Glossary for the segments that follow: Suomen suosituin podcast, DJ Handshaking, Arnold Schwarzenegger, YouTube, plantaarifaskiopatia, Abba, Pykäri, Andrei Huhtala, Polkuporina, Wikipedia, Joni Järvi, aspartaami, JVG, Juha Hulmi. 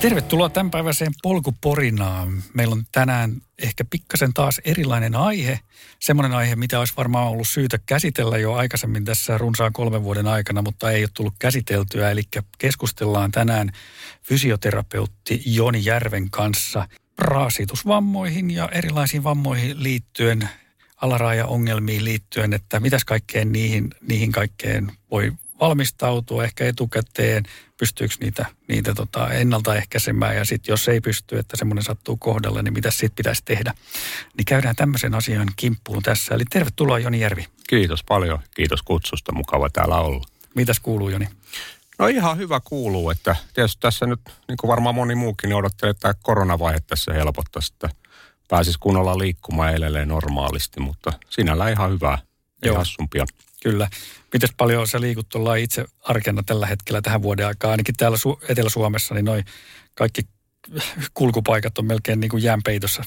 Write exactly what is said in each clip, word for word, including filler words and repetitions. Tervetuloa tämänpäiväiseen Polkuporinaan. Meillä on tänään ehkä pikkasen taas erilainen aihe. Semmoinen aihe, mitä olisi varmaan ollut syytä käsitellä jo aikaisemmin tässä runsaan kolmen vuoden aikana, mutta ei ole tullut käsiteltyä. Eli keskustellaan tänään fysioterapeutti Joni Järven kanssa rasitusvammoihin ja erilaisiin vammoihin liittyen, alarajaongelmiin liittyen, että mitäs kaikkeen niihin, niihin kaikkeen voi valmistautua ehkä etukäteen, pystyykö niitä, niitä tota ennaltaehkäisemään ja sitten jos ei pysty, että semmoinen sattuu kohdalle, niin mitä sitten pitäisi tehdä. Niin käydään tämmöisen asian kimppuun tässä. Eli tervetuloa Joni Järvi. Kiitos paljon. Kiitos kutsusta. Mukava täällä olla. Mitäs kuuluu, Joni? No ihan hyvä kuuluu, että tietysti tässä nyt, niin kuin varmaan moni muukin, niin odottelee, että tämä koronavaihe tässä helpottaisi, että pääsisi kunnolla liikkumaan eileleen normaalisti, mutta sinällään ihan hyvää. Ei hassumpia. Kyllä. Mites paljon sä liikut ollaan itse arkena tällä hetkellä tähän vuoden aikaan? Ainakin täällä Su- Etelä-Suomessa niin noi kaikki kulkupaikat on melkein niin kuin jäänpeitossa.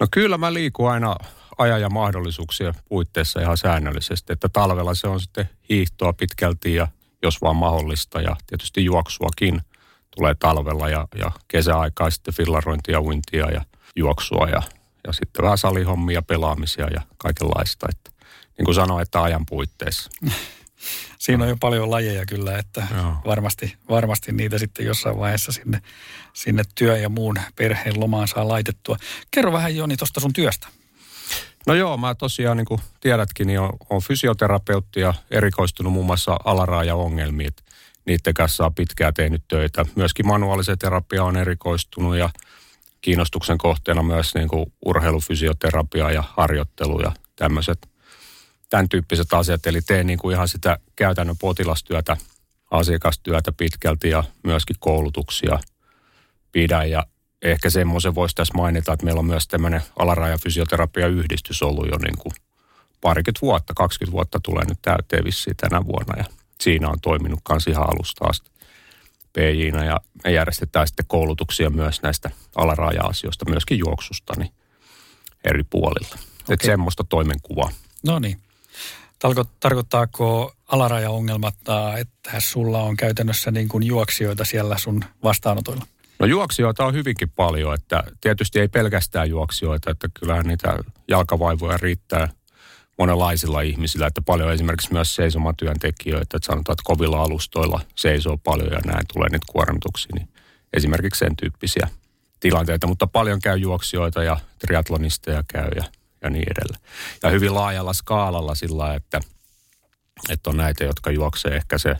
No kyllä mä liikun aina ajan ja mahdollisuuksien puitteissa ihan säännöllisesti. Että talvella se on sitten hiihtoa pitkälti ja jos vaan mahdollista. Ja tietysti juoksuakin tulee talvella ja, ja kesäaikaa sitten fillarointia, uintia ja juoksua ja, ja sitten vähän salihommia, pelaamisia ja kaikenlaista, että niin kuin sanoin, että ajan puitteissa. Siinä on jo paljon lajeja kyllä, että varmasti, varmasti niitä sitten jossain vaiheessa sinne, sinne työ ja muun perheen lomaan saa laitettua. Kerro vähän, Joni, tuosta sun työstä. No joo, mä tosiaan niin kuin tiedätkin, niin olen fysioterapeutti ja erikoistunut muun muassa alaraajaongelmiin. Niiden kanssa on pitkään tehnyt töitä. Myöskin manuaalisen terapia on erikoistunut ja kiinnostuksen kohteena myös niin kuin urheilufysioterapia ja harjoittelu ja tämmöiset. Tämän tyyppiset asiat, eli teen niin kuin ihan sitä käytännön potilastyötä, asiakastyötä pitkälti ja myöskin koulutuksia pidän. Ja ehkä semmoisen voisi tässä mainita, että meillä on myös tämmöinen alarajafysioterapiayhdistys ollut jo niin kuin parikymmentä vuotta, kaksikymmentä vuotta tulee nyt täyteen vissiin tänä vuonna. Ja siinä on toiminut kans ihan alusta asti P J:nä ja me järjestetään sitten koulutuksia myös näistä alaraja-asioista, myöskin juoksusta niin eri puolilla. Okay. Että semmoista toimenkuvaa. No niin. Tarkoittaako alarajaongelmat, että sulla on käytännössä niin kuin juoksijoita siellä sun vastaanotoilla? No juoksijoita on hyvinkin paljon, että tietysti ei pelkästään juoksijoita, että kyllähän niitä jalkavaivoja riittää monenlaisilla ihmisillä, että paljon esimerkiksi myös seisomatyöntekijöitä, että sanotaan, että kovilla alustoilla seisoo paljon ja näin tulee niitä kuormituksia, niin esimerkiksi sen tyyppisiä tilanteita, mutta paljon käy juoksijoita ja triatlonisteja käy ja ja niin edelleen. Ja hyvin laajalla skaalalla sillä, että, että on näitä, jotka juoksee ehkä se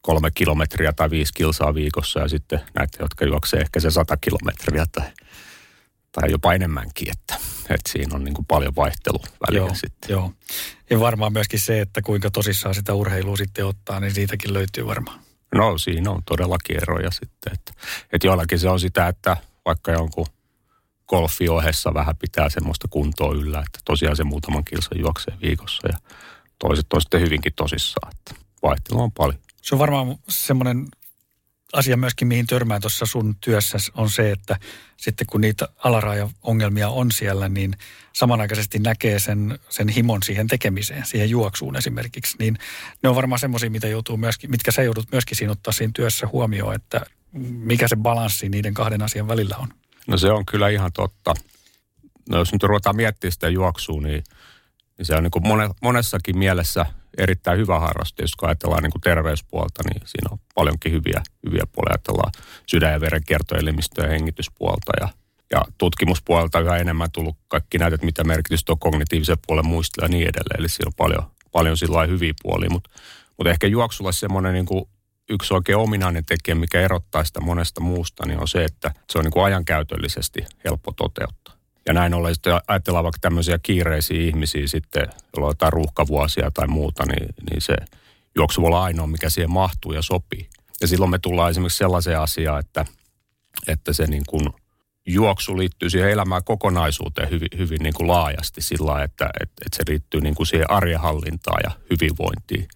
kolme kilometriä tai viisi kilsaa viikossa ja sitten näitä, jotka juoksee ehkä se sata kilometriä tai, tai jopa enemmänkin, että, että siinä on niin kuin paljon vaihtelua välillä joo, sitten. Joo, ja varmaan myöskin se, että kuinka tosissaan sitä urheilua sitten ottaa, niin siitäkin löytyy varmaan. No siinä on todellakin eroja sitten, että, että joillakin se on sitä, että vaikka jonkun golfin ohessa vähän pitää semmoista kuntoa yllä, että tosiaan se muutaman kilsan juoksee viikossa ja toiset on sitten hyvinkin tosissaan, että vaihtelua on paljon. Se on varmaan semmoinen asia myöskin, mihin törmää tuossa sun työssä on se, että sitten kun niitä alarajaongelmia on siellä, niin samanaikaisesti näkee sen, sen himon siihen tekemiseen, siihen juoksuun esimerkiksi, niin ne on varmaan semmoisia, mitä joutuu myöskin, mitkä sä joudut myöskin siinä ottaa siinä työssä huomioon, että mikä se balanssi niiden kahden asian välillä on. No se on kyllä ihan totta. No jos nyt ruvetaan miettimään sitä juoksua, niin, niin se on niin kuin monessakin mielessä erittäin hyvä harrastus. Jos ajatellaan niin kuin terveyspuolta, niin siinä on paljonkin hyviä, hyviä puolia. Ajatellaan sydän- ja verenkiertoelimistöä ja hengityspuolta. Ja, ja tutkimuspuolta yhä enemmän tullut kaikki näytöt, mitä merkitystä on kognitiivisen puolen muistilla ja niin edelleen. Eli siinä on paljon, paljon sillä hyviä puolia. Mutta mut ehkä juoksulla semmoinen niin kuin yksi oikein ominainen tekijä, mikä erottaa sitä monesta muusta, niin on se, että se on niin kuin ajankäytöllisesti helppo toteuttaa. Ja näin ollen sitten ajatellaan vaikka tämmöisiä kiireisiä ihmisiä sitten, joilla on jotain ruuhkavuosia tai muuta, niin, niin se juoksu voi olla ainoa, mikä siihen mahtuu ja sopii. Ja silloin me tullaan esimerkiksi sellaiseen asiaan, että, että se niin kuin juoksu liittyy siihen elämään kokonaisuuteen hyvin, hyvin niin kuin laajasti sillä lailla, että, että, että se liittyy niin kuin siihen arjenhallintaan ja hyvinvointiin.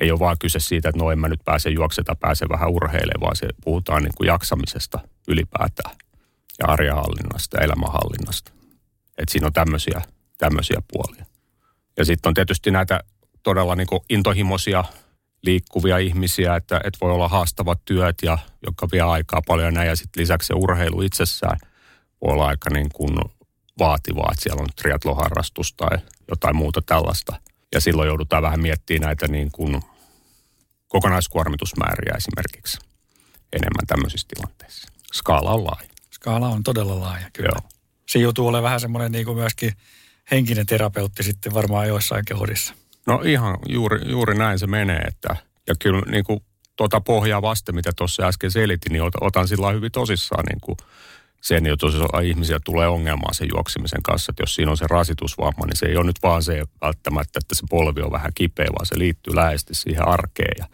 Ei ole vaan kyse siitä, että no en mä nyt pääse juokseta, pääse vähän urheilemaan, vaan se puhutaan niin kuin jaksamisesta ylipäätään ja arjenhallinnasta ja elämänhallinnasta. Että siinä on tämmöisiä, tämmöisiä puolia. Ja sitten on tietysti näitä todella niin kuin intohimoisia liikkuvia ihmisiä, että, että voi olla haastavat työt, ja, jotka vie aikaa paljon näin. Ja sitten lisäksi se urheilu itsessään voi olla aika niin kuin vaativaa, että siellä on triatloharrastus tai jotain muuta tällaista. Ja silloin joudutaan vähän miettimään näitä niin kuin kokonaiskuormitusmääriä esimerkiksi enemmän tämmöisissä tilanteissa. Skaala on laaja. Skaala on todella laaja, kyllä. Joo. Se joutuu olemaan vähän semmoinen niin kuin myöskin henkinen terapeutti sitten varmaan joissain kohdissa. No ihan juuri, juuri näin se menee. Että, ja kyllä niin kuin tuota pohjaa vasten, mitä tuossa äsken selitin, niin otan sillä hyvin tosissaan niin kuin sen, että jos ihmisiä tulee ongelmaa sen juoksimisen kanssa, että jos siinä on se rasitusvamma, niin se ei ole nyt vaan se välttämättä, että se polvi on vähän kipeä, vaan se liittyy läheisesti siihen arkeen ja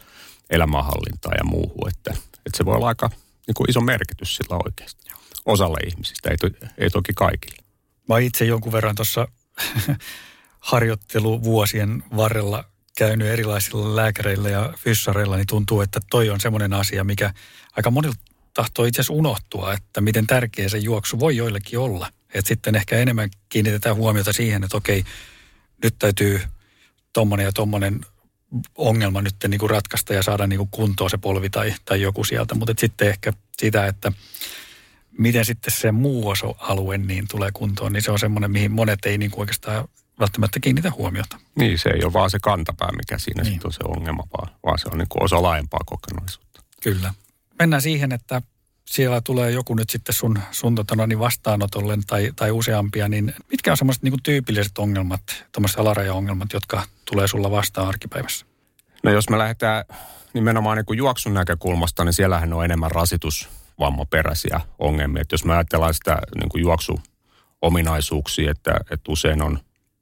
elämänhallintaan ja muuhun. Että, että se voi olla aika niin kuin iso merkitys sillä oikeasti osalle ihmisistä, ei, to, ei toki kaikille. Mä itse jonkun verran tuossa harjoitteluvuosien varrella käynyt erilaisilla lääkäreillä ja fyssareilla, niin tuntuu, että toi on semmoinen asia, mikä aika monilta tahtoo itse asiassa unohtua, että miten tärkeä se juoksu voi joillekin olla. Että sitten ehkä enemmän kiinnitetään huomiota siihen, että okei, nyt täytyy tommonen ja tommonen ongelma nyt niinku ratkaista ja saada niinku kuntoon se polvi tai, tai joku sieltä. Mutta sitten ehkä sitä, että miten sitten se muu alue niin tulee kuntoon, niin se on semmoinen, mihin monet ei niinku oikeastaan välttämättä kiinnitä huomiota. Niin, se ei ole vaan se kantapää, mikä siinä niin sitten on se ongelma, vaan, vaan se on niinku osa laajempaa kokonaisuutta. Kyllä. Mennään siihen, että siellä tulee joku nyt sitten sun, sun totona, niin vastaanotolle tai, tai useampia, niin mitkä on semmoiset niin kuin tyypilliset ongelmat, tuommoiset alarajaongelmat, jotka tulee sulla vastaan arkipäivässä? No jos me lähdetään nimenomaan niin kuin juoksun näkökulmasta, niin siellähän on enemmän rasitusvammaperäisiä ongelmia. Että jos me ajatellaan sitä niin kuin juoksuominaisuuksia, että, että usein on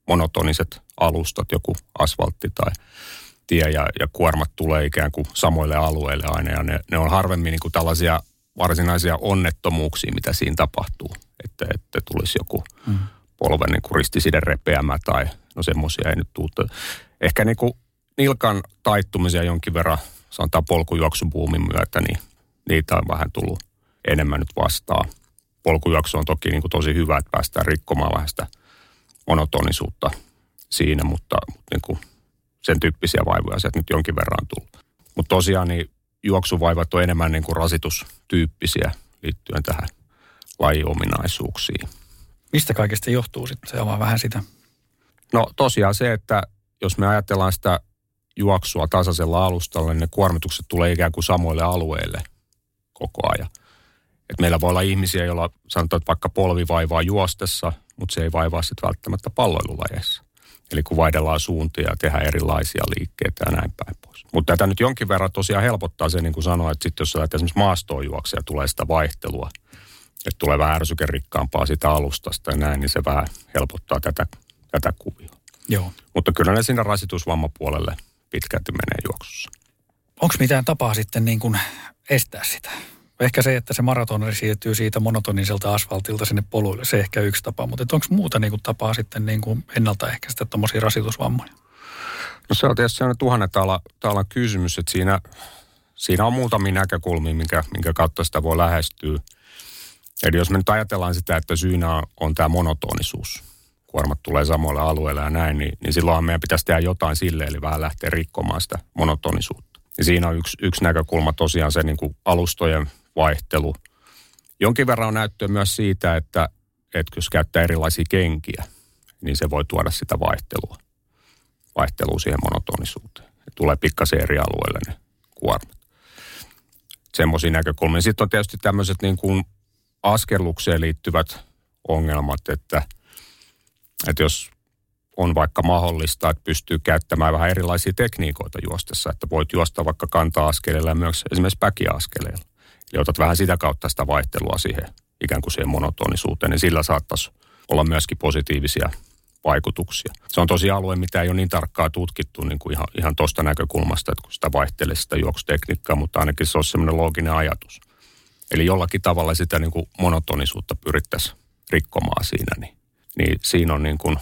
monotoniset alustat, joku asfaltti tai tie ja, ja kuormat tulee ikään kuin samoille alueille aina, ja ne, ne on harvemmin niin kuin tällaisia varsinaisia onnettomuuksia, mitä siinä tapahtuu, että, että tulisi joku mm. polven niin kuin ristisiden repeämä tai no semmoisia ei nyt tule. Ehkä niin kuin nilkan taittumisia jonkin verran, sanotaan polkujuoksubuumin myötä, niin niitä on vähän tullut enemmän nyt vastaan. Polkujuoksu on toki niin kuin tosi hyvä, että päästään rikkomaan vähän sitä monotonisuutta siinä, mutta, mutta niin kuin sen tyyppisiä vaivoja sieltä nyt jonkin verran on tullut. Mutta tosiaan niin juoksuvaivat on enemmän niin kuin rasitustyyppisiä liittyen tähän lajiominaisuuksiin. Mistä kaikesta johtuu sitten? Se avaa vähän sitä. No tosiaan se, että jos me ajatellaan sitä juoksua tasaisella alustalla, niin ne kuormitukset tulee ikään kuin samoille alueille koko ajan. Et meillä voi olla ihmisiä, joilla sanotaan, että vaikka polvi vaivaa juostessa, mutta se ei vaivaa sitten välttämättä palloilulajeissa. Eli kun vaihdellaan suuntia ja tehdään erilaisia liikkeitä ja näin päin pois. Mutta tätä nyt jonkin verran tosiaan helpottaa se, niin kuin sanoin, että sitten jos sä lähdetään esimerkiksi maastoon juoksemaan ja tulee sitä vaihtelua, että tulee vähän ärsykenrikkaampaa sitä alustasta ja näin, niin se vähän helpottaa tätä, tätä kuviota. Joo. Mutta kyllä ne sinne rasitusvammapuolelle pitkälti menee juoksussa. Onko mitään tapaa sitten niin kuin estää sitä? Ehkä se, että se maratonari siirtyy siitä monotoniselta asfaltilta sinne poluille, se ehkä yksi tapa. Mutta onko muuta niin kuin tapaa sitten niin kuin ennaltaehkäistä tuommoisia rasitusvammoja? No se on tietysti sellainen tuhannen taalan kysymys, että siinä, siinä on muutamia näkökulmia, minkä, minkä kautta sitä voi lähestyä. Eli jos me nyt ajatellaan sitä, että syynä on, on tämä monotonisuus, kuormat tulee samoilla alueilla ja näin, niin, niin silloin meidän pitäisi tehdä jotain sille, eli vähän lähteä rikkomaan sitä monotonisuutta. Ja siinä on yksi, yksi näkökulma tosiaan se niin kuin alustojen vaihtelu. Jonkin verran on näyttöä myös siitä, että, että jos käyttää erilaisia kenkiä, niin se voi tuoda sitä vaihtelua. Vaihtelua siihen monotonisuuteen. Ne tulee pikkasen eri alueille ne kuormat. Semmoisia näkökulmia. Sitten on tietysti tämmöiset niin kuin askellukseen liittyvät ongelmat, että, että jos on vaikka mahdollista, että pystyy käyttämään vähän erilaisia tekniikoita juostessa, että voit juosta vaikka kanta-askeleilla ja myös esimerkiksi päkiaskeleilla. Eli otat vähän sitä kautta sitä vaihtelua siihen ikään kuin siihen monotonisuuteen, niin sillä saattaisi olla myöskin positiivisia vaikutuksia. Se on tosi alue, mitä ei ole niin tarkkaan tutkittu niin kuin ihan, ihan tuosta näkökulmasta, että kun sitä vaihtelee sitä juoksutekniikkaa, mutta ainakin se olisi sellainen looginen ajatus. Eli jollakin tavalla sitä niin kuin monotonisuutta pyrittäisiin rikkomaan siinä, niin, niin siinä on niin kuin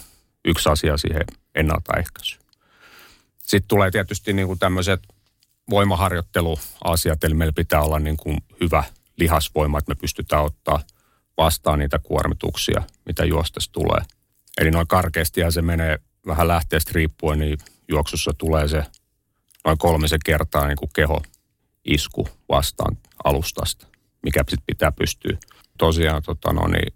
yksi asia siihen ennaltaehkäisyyn. Sitten tulee tietysti niin kuin tämmöiset voimaharjoitteluasiat, eli meillä pitää olla niin kuin hyvä lihasvoima, että me pystytään ottaa vastaan niitä kuormituksia, mitä juostessa tulee. Eli noin karkeasti ja se menee vähän lähteestä riippuen, niin juoksussa tulee se noin kolmisen kertaa niin kuin keho isku vastaan alustasta, mikä sitten pitää pystyä tosiaan tota, no, niin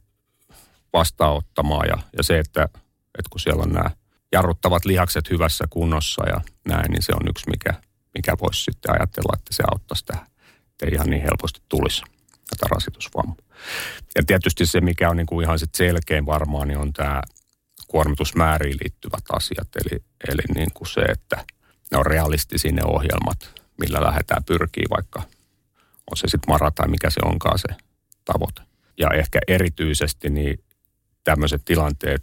vastaanottamaan. Ja, ja se, että, että kun siellä on nämä jarruttavat lihakset hyvässä kunnossa ja näin, niin se on yksi, mikä, mikä voisi sitten ajatella, että se auttaisi tähän, että ei ihan niin helposti tulisi tätä rasitusvammaa. Ja tietysti se, mikä on niin kuin ihan sit selkein varmaan, niin on tämä kuormitusmääriin liittyvät asiat, eli, eli niin kuin se, että ne on realistisia ne ohjelmat, millä lähdetään pyrkiä, vaikka on se sitten mara tai mikä se onkaan se tavoite. Ja ehkä erityisesti niin tämmöiset tilanteet,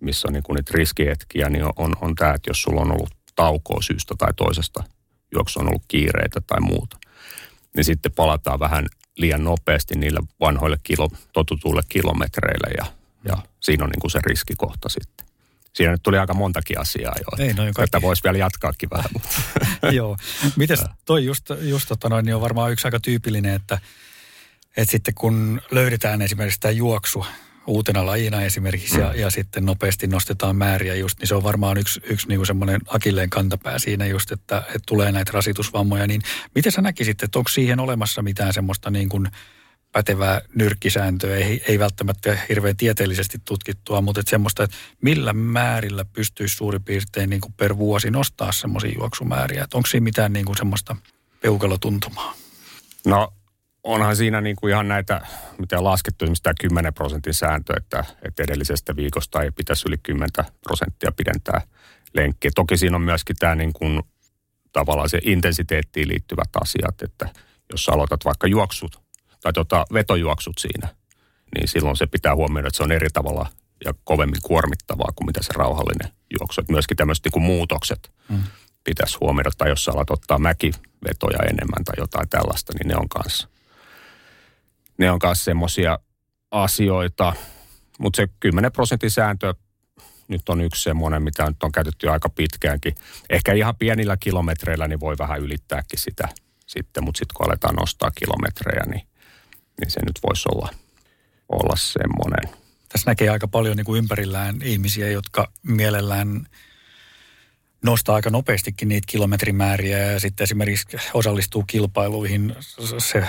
missä on niin kuin niitä riskihetkiä, niin on, on tämä, että jos sulla on ollut taukoa syystä tai toisesta, juoksu on ollut kiireitä tai muuta, niin sitten palataan vähän liian nopeasti niillä vanhoille kilo, totutuille kilometreille ja, ja siinä on niin kuin se riskikohta sitten. Siinä nyt tuli aika montakin asiaa jo, ei, noin että voisi vielä jatkaakin vähän. Mutta. Joo, mites toi just, just tota noin, niin on varmaan yksi aika tyypillinen, että, että sitten kun löydetään esimerkiksi tämä juoksu uutena lajina esimerkiksi mm. ja, ja sitten nopeasti nostetaan määriä just, niin se on varmaan yksi, yksi niin kuin semmoinen akilleen kantapää siinä just, että, että tulee näitä rasitusvammoja, niin miten sä näkisit, että onko siihen olemassa mitään semmoista niin kuin pätevää nyrkkisääntöä, ei, ei välttämättä hirveän tieteellisesti tutkittua, mutta et semmoista, että millä määrillä pystyisi suurin piirtein niin kuin per vuosi nostaa semmoisia juoksumääriä, että onko siinä mitään niin kuin semmoista peukalotuntumaa? No onhan siinä niin kuin ihan näitä, mitä on laskettu, esimerkiksi tämä kymmenen prosentin sääntö, että, että edellisestä viikosta ei pitäisi yli kymmenen prosenttia pidentää lenkkiä. Toki siinä on myöskin tämä niin kuin, tavallaan se intensiteettiin liittyvät asiat, että jos aloitat vaikka juoksut tai tota, vetojuoksut siinä, niin silloin se pitää huomioida, että se on eri tavalla ja kovemmin kuormittavaa kuin mitä se rauhallinen juoksu. Että myöskin tämmöiset niin kuin muutokset mm. pitäisi huomioida, tai jos sä alat ottaa mäkivetoja enemmän tai jotain tällaista, niin ne on kanssa. Ne on myös semmoisia asioita, mutta se kymmenen prosentin sääntö nyt on yksi semmoinen, mitä nyt on käytetty aika pitkäänkin. Ehkä ihan pienillä kilometreillä niin voi vähän ylittääkin sitä sitten, mutta sitten kun aletaan nostaa kilometrejä, niin, niin se nyt voisi olla, olla semmoinen. Tässä näkee aika paljon niin kuin ympärillään ihmisiä, jotka mielellään nostaa aika nopeastikin niitä kilometrimääriä ja sitten esimerkiksi osallistuu kilpailuihin se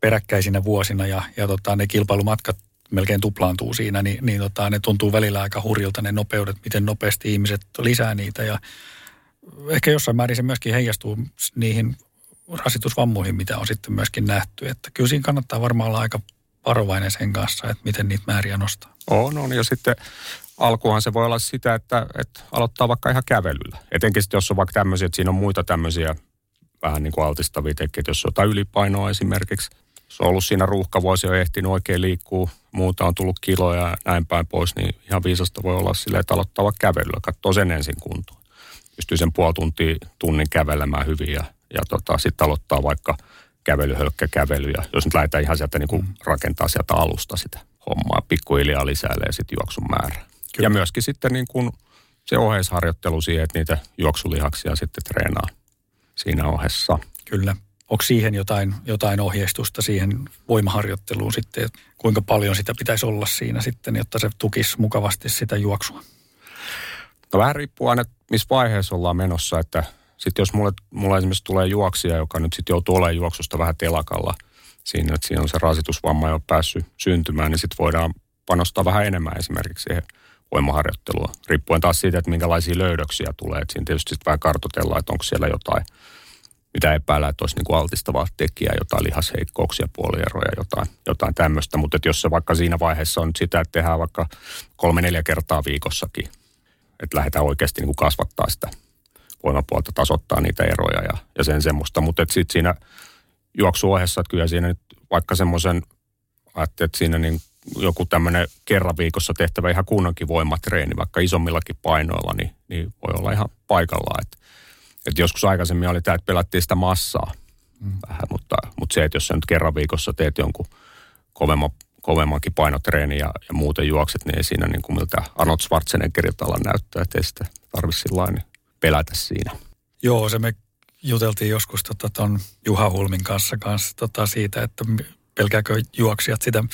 peräkkäisinä vuosina ja, ja tota, ne kilpailumatkat melkein tuplaantuu siinä, niin, niin tota, ne tuntuu välillä aika hurjilta ne nopeudet, miten nopeasti ihmiset lisää niitä ja ehkä jossain määrin se myöskin heijastuu niihin rasitusvammoihin, mitä on sitten myöskin nähty, että kyllä siinä kannattaa varmaan olla aika varovainen sen kanssa, että miten niitä määriä nostaa. On, on ja sitten alkuhan se voi olla sitä, että, että aloittaa vaikka ihan kävelyllä, etenkin sitten jos on vaikka tämmöisiä, että siinä on muita tämmöisiä vähän niin kuin altistavia tekijöitä, jos on jotain ylipainoa esimerkiksi. Se on ollut siinä ruuhkavuosi, on ehtinyt oikein liikkuu, muuta on tullut kiloja ja näin päin pois, niin ihan viisasta voi olla silleen, että aloittaa vaikka kävelyä, katsoo sen ensin kuntoon. Pystyy sen puoli tuntia, tunnin kävelemään hyvin ja, ja tota, sitten aloittaa vaikka kävelyhölkkäkävelyjä. Jos nyt lähdetään ihan sieltä niin kuin rakentaa sieltä alusta sitä hommaa, pikkuhiljaa lisäilee sitten juoksun määrää. Ja myöskin sitten niin kuin se oheisharjoittelu siihen, että niitä juoksulihaksia sitten treenaa siinä ohessa. Kyllä. Onko siihen jotain, jotain ohjeistusta siihen voimaharjoitteluun sitten, että kuinka paljon sitä pitäisi olla siinä sitten, jotta se tukisi mukavasti sitä juoksua? No vähän riippuu aina, missä vaiheessa ollaan menossa, että sitten jos mulle, mulle esimerkiksi tulee juoksija, joka nyt sitten joutuu olemaan juoksusta vähän telakalla siinä, että siinä on se rasitusvamma jo päässyt syntymään, niin sitten voidaan panostaa vähän enemmän esimerkiksi siihen voimaharjoittelua, riippuen taas siitä, että minkälaisia löydöksiä tulee. Et siinä tietysti sitten vähän kartoitellaan, että onko siellä jotain, mitä epäillään, että olisi niin kuin altistavaa tekijää, jotain lihasheikkouksia, puolieroja, jotain, jotain tämmöistä. Mutta jos se vaikka siinä vaiheessa on sitä, että tehdään vaikka kolme, neljä kertaa viikossakin, että lähdetään oikeasti niin kuin kasvattaa sitä voimapuolta, tasoittaa niitä eroja ja, ja sen semmoista. Mutta sitten siinä juoksuohjassa, että kyllä siinä nyt vaikka semmoisen, ajattelin, että siinä niin joku tämmöinen kerran viikossa tehtävä ihan kunnonkin voimatreeni, vaikka isommillakin painoilla, niin, niin voi olla ihan paikallaan. Et, et joskus aikaisemmin oli tämä, että pelättiin sitä massaa mm. vähän, mutta, mutta se, että jos sä nyt kerran viikossa teet jonkun kovemman, kovemmankin painotreeni ja, ja muuten juokset, niin ei siinä niin kuin miltä Arnold Schwarzeneggeriltä alla näyttää, että ei sitä tarvitse sillain pelätä siinä. Joo, se me juteltiin joskus tota, ton Juha Hulmin kanssa, kanssa tota, siitä, että pelkääkö juoksijat sitä,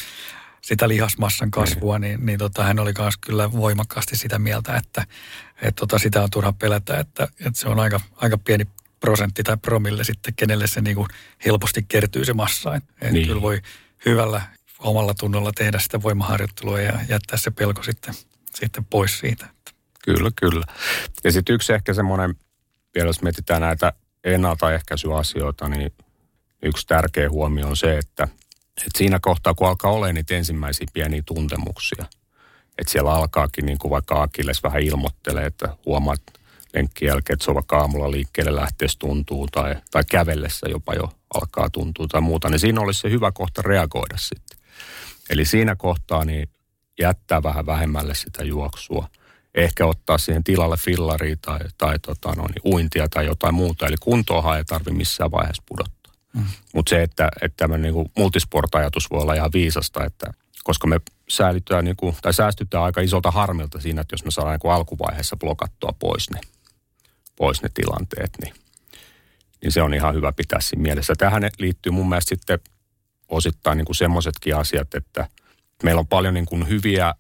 sitä lihasmassan kasvua, mm. niin, niin tota, hän oli myös kyllä voimakkaasti sitä mieltä, että et, tota, sitä on turha pelätä, että et se on aika, aika pieni prosentti tai promille sitten, kenelle se niinku helposti kertyy se massa. Et, et niin. Kyllä voi hyvällä omalla tunnolla tehdä sitä voimaharjoittelua ja jättää se pelko sitten, sitten pois siitä. Kyllä, kyllä. Ja sitten yksi ehkä semmoinen, vielä jos mietitään näitä ennaltaehkäisyasioita, niin yksi tärkeä huomio on se, että, että siinä kohtaa, kun alkaa olemaan niitä ensimmäisiä pieniä tuntemuksia, että siellä alkaakin niin kuin vaikka akilles vähän ilmoittelee, että huomaat lenkkien jälkeen, että se on vaikka aamulla liikkeelle lähteessä tuntuu tai, tai kävellessä jopa jo alkaa tuntua tai muuta, niin siinä olisi se hyvä kohta reagoida sitten. Eli siinä kohtaa niin jättää vähän vähemmälle sitä juoksua. Ehkä ottaa siihen tilalle fillaria tai, tai tota, no, niin uintia tai jotain muuta. Eli kuntoahan ei tarvitse missään vaiheessa pudottaa. Mm. Mutta se, että, että tämmöinen niin kuin multisport-ajatus voi olla ihan viisasta, että koska me säilytään niin kuin, tai säästytään aika isolta harmilta siinä, että jos me saadaan niin kuin alkuvaiheessa blokattua pois ne, pois ne tilanteet, niin, niin se on ihan hyvä pitää siinä mielessä. Tähän liittyy mun mielestä sitten osittain niin kuin semmoisetkin asiat, että meillä on paljon niin kuin hyviä,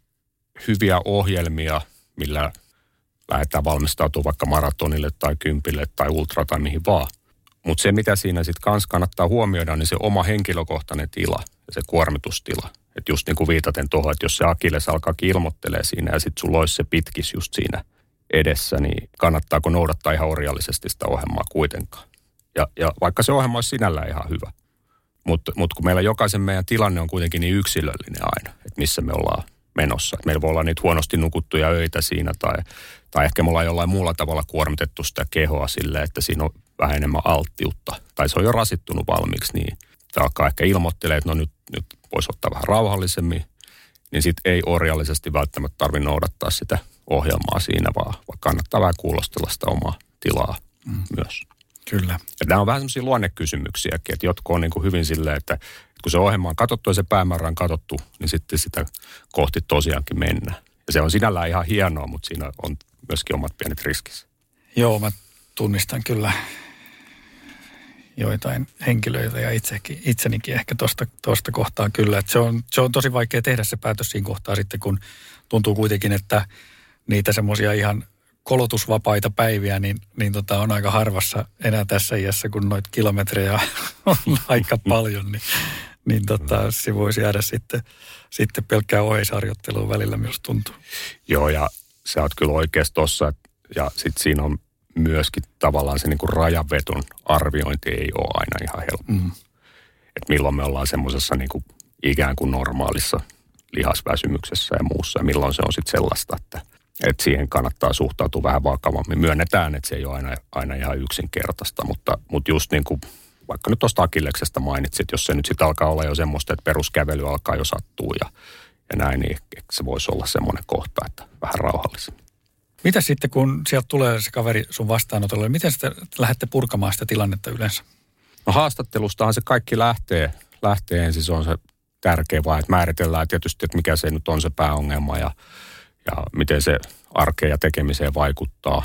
hyviä ohjelmia, millä lähdetään valmistautumaan vaikka maratonille tai kympille tai ultra tai mihin vaan. Mutta se, mitä siinä sitten kanssa kannattaa huomioida, niin se oma henkilökohtainen tila ja se kuormitustila. Että just niin kuin viitaten tuohon, että jos se akilles alkaakin ilmoittelee siinä ja sitten sulla olisi se pitkis just siinä edessä, niin kannattaako noudattaa ihan orjallisesti sitä ohjelmaa kuitenkaan. Ja, ja vaikka se ohjelma olisi sinällään ihan hyvä. Mutta mut kun meillä jokaisen meidän tilanne on kuitenkin niin yksilöllinen aina, että missä me ollaan menossa. Meillä voi olla niitä huonosti nukuttuja öitä siinä tai, tai ehkä me ollaan jollain muulla tavalla kuormitettu sitä kehoa sille, että siinä on vähän enemmän alttiutta. Tai se on jo rasittunut valmiiksi, niin se alkaa ehkä ilmoittelee, että no nyt, nyt voisi ottaa vähän rauhallisemmin. Niin sitten ei orjallisesti välttämättä tarvitse noudattaa sitä ohjelmaa siinä, vaan kannattaa vähän kuulostella sitä omaa tilaa mm. myös. Kyllä. Ja nämä on vähän semmoisia luonnekysymyksiäkin, että jotkut on niin kuin hyvin silleen, että kun se ohjelma on katsottu ja se päämäärä on katsottu, niin sitten sitä kohti tosiaankin mennään. Ja se on sinällään ihan hienoa, mutta siinä on myöskin omat pienet riskinsä. Joo, mä tunnistan kyllä joitain henkilöitä ja itsekin, itsenikin ehkä tuosta tosta kohtaa kyllä. Että se on, se on tosi vaikea tehdä se päätös siinä kohtaa sitten, kun tuntuu kuitenkin, että niitä semmoisia ihan kolotusvapaita päiviä, niin, niin tota on aika harvassa enää tässä iässä, kun noita kilometrejä on aika paljon, niin, niin tota, se voisi jäädä sitten, sitten pelkkää oheisharjoittelua välillä, myös tuntuu. Joo, ja sä oot kyllä oikeassa tossa, ja sitten siinä on myöskin tavallaan se niinku rajanveton arviointi ei ole aina ihan helppo. Mm. Että milloin me ollaan semmoisessa niinku ikään kuin normaalissa lihasväsymyksessä ja muussa, ja milloin se on sitten sellaista, että että siihen kannattaa suhtautua vähän vakavammin. Myönnetään, että se ei ole aina, aina ihan yksinkertaista, mutta, mutta just niin kuin vaikka nyt tuosta akilleksesta mainitsit, jos se nyt sitten alkaa olla jo semmoista, että peruskävely alkaa jo sattua ja, ja näin, niin se voisi olla semmoinen kohta, että vähän rauhallisemmin. Mitä sitten, kun sieltä tulee se kaveri sun vastaanotolle, miten sitten lähdette purkamaan sitä tilannetta yleensä? No haastattelustahan se kaikki lähtee. Lähtee ensin, se on se tärkeä vaihe, että määritellään tietysti, että mikä se nyt on se pääongelma ja ja miten se arkeen ja tekemiseen vaikuttaa.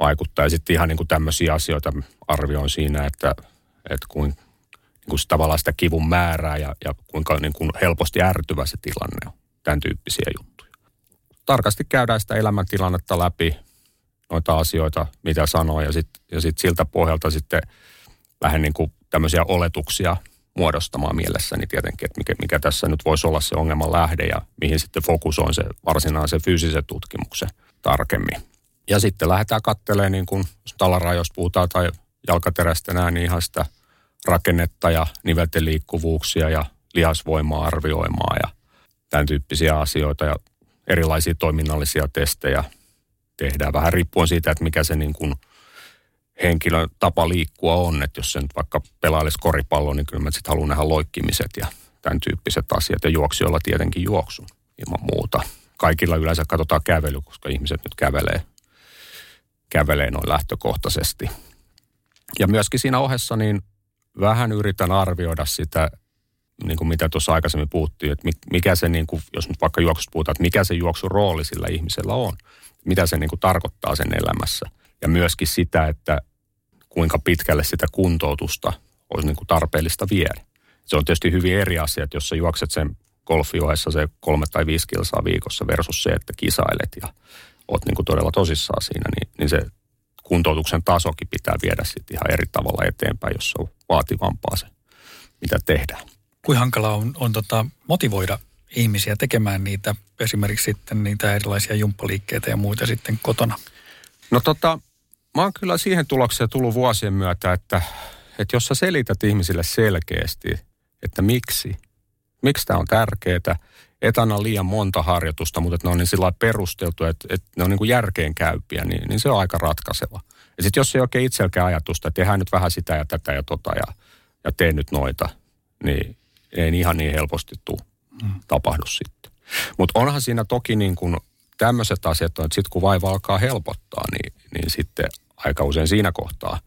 vaikuttaa. Ja sitten ihan niin kuin tämmöisiä asioita arvioin siinä, että, että kuin, niin kuin tavallaan sitä kivun määrää ja, ja kuinka niin kuin helposti ärtyvä se tilanne on. Tämän tyyppisiä juttuja. Tarkasti käydään sitä elämäntilannetta läpi, noita asioita, mitä sanoo. Ja sitten ja sit siltä pohjalta sitten lähden niin kuin tämmöisiä oletuksia muodostamaan mielessäni tietenkin, että mikä, mikä tässä nyt voisi olla se ongelman lähde ja mihin sitten fokusoin se varsinaisen fyysisen tutkimuksen tarkemmin. Ja sitten lähdetään katselemaan, niin kuin jos talarajoista puhutaan tai jalkaterästä näin, niin ihan sitä rakennetta ja nivelten liikkuvuuksia ja lihasvoimaa arvioimaan ja tämän tyyppisiä asioita ja erilaisia toiminnallisia testejä tehdään vähän riippuen siitä, että mikä se niin kuin henkilön tapa liikkua on, että jos se nyt vaikka pelailisi koripalloa, niin kyllä mä sitten haluan nähdä loikkimiset ja tämän tyyppiset asiat ja juoksijoilla tietenkin juoksu ilman muuta. Kaikilla yleensä katsotaan kävely, koska ihmiset nyt kävelee, kävelee noin lähtökohtaisesti. Ja myöskin siinä ohessa niin vähän yritän arvioida sitä, niin kuin mitä tuossa aikaisemmin puhuttiin, että mikä se, niin kuin, jos nyt vaikka juoksusta puhutaan, että mikä se juoksun rooli sillä ihmisellä on, mitä se niin kuin tarkoittaa sen elämässä. Ja myöskin sitä, että kuinka pitkälle sitä kuntoutusta olisi niin kuin tarpeellista viedä. Se on tietysti hyvin eri asia, että jos sä juokset sen golfiohessa se kolme tai viisi kilsaa viikossa versus se, että kisailet ja oot niin kuin todella tosissaan siinä, niin, niin se kuntoutuksen tasokin pitää viedä sitten ihan eri tavalla eteenpäin, jos se on vaativampaa se, mitä tehdään. Kuinka hankalaa on, on tota, motivoida ihmisiä tekemään niitä, esimerkiksi sitten niitä erilaisia jumppaliikkeitä ja muita sitten kotona? No tota, mä oon kyllä siihen tulokseen tullut vuosien myötä, että, että jos sä selität ihmisille selkeästi, että miksi, miksi tämä on tärkeää, et anna liian monta harjoitusta, mutta että ne on niin sillä lailla perusteltu, että, että ne on niin kuin järkeenkäypiä, niin, niin se on aika ratkaiseva. Ja sitten jos ei oikein itselläkään ajatusta, että tehdään nyt vähän sitä ja tätä ja tota ja, ja tee nyt noita, niin ei ihan niin helposti tule mm. tapahdu sitten. Mutta onhan siinä toki niin kuin tämmöiset asiat on, että sitten kun vaiva alkaa helpottaa, niin, niin sitten aika usein siinä kohtaa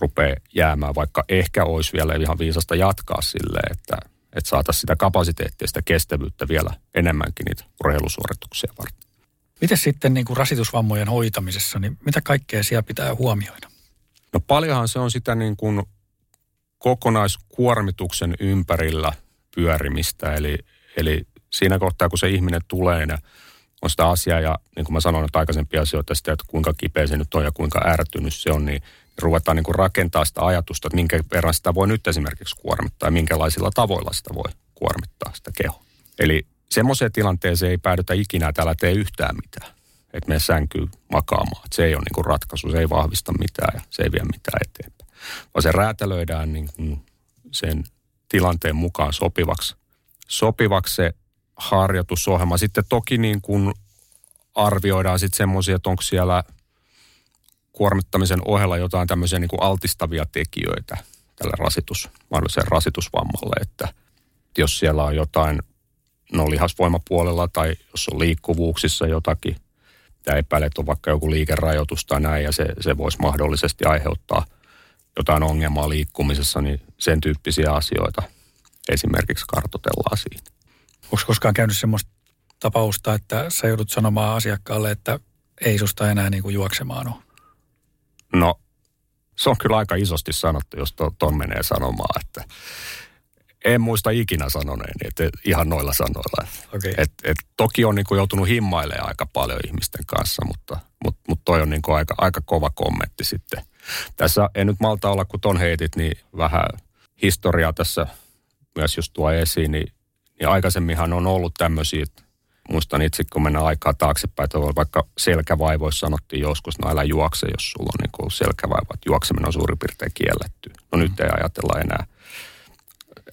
rupeaa jäämään, vaikka ehkä olisi vielä ihan viisasta jatkaa silleen, että että saataisiin sitä kapasiteettia, sitä kestävyyttä vielä enemmänkin niitä urheilusuorituksia varten. Miten sitten niin kuin rasitusvammojen hoitamisessa, niin mitä kaikkea siellä pitää huomioida? No paljonhan se on sitä niin kuin kokonaiskuormituksen ympärillä pyörimistä, eli, eli siinä kohtaa, kun se ihminen tulee, niin on sitä asiaa, ja niin kuin mä sanoin että aikaisempia asioita, sitä, että kuinka kipeä se nyt on ja kuinka ärtynyt se on, niin ruvetaan niin kuin rakentaa sitä ajatusta, että minkä verran sitä voi nyt esimerkiksi kuormittaa ja minkälaisilla tavoilla sitä voi kuormittaa sitä kehoa. Eli semmoiseen tilanteeseen ei päädytä ikinä, että älä tee yhtään mitään, että mene sänkyy makaamaan. Että se ei ole niin kuin ratkaisu, se ei vahvista mitään ja se ei vie mitään eteenpäin. Vaan se räätälöidään niin kuin sen tilanteen mukaan sopivaksi, sopivaksi se harjoitusohjelma. Sitten toki niin kuin arvioidaan sitten semmoisia, että onko siellä kuormittamisen ohella jotain tämmöisiä niin kuin altistavia tekijöitä tällä rasitus, mahdolliseen rasitusvammalle, että jos siellä on jotain no lihasvoimapuolella tai jos on liikkuvuuksissa jotakin, tämä epäilet on vaikka joku liikerajoitus tai näin ja se, se voisi mahdollisesti aiheuttaa jotain ongelmaa liikkumisessa, niin sen tyyppisiä asioita esimerkiksi kartoitellaan siinä. Onko koskaan käynyt semmoista tapausta, että sä joudut sanomaan asiakkaalle, että ei susta enää niin kuin juoksemaan ole? No, se on kyllä aika isosti sanottu, jos ton, ton menee sanomaan, että en muista ikinä sanoneeni, että ihan noilla sanoilla. Okay. Et, et, toki on niin kuin joutunut himmailemaan aika paljon ihmisten kanssa, mutta mut, mut toi on niin kuin aika, aika kova kommentti sitten. Tässä en nyt malta olla, kun ton heitit, niin vähän historiaa tässä myös just tuo esiin, niin, niin aikaisemminhan on ollut tämmöisiä, muistan itse, kun mennään aikaa taaksepäin, että vaikka selkävaivoissa sanottiin joskus, no älä juokse, jos sulla on niin kuin selkävaiva, että juokseminen on suurin piirtein kielletty. No nyt ei ajatella enää,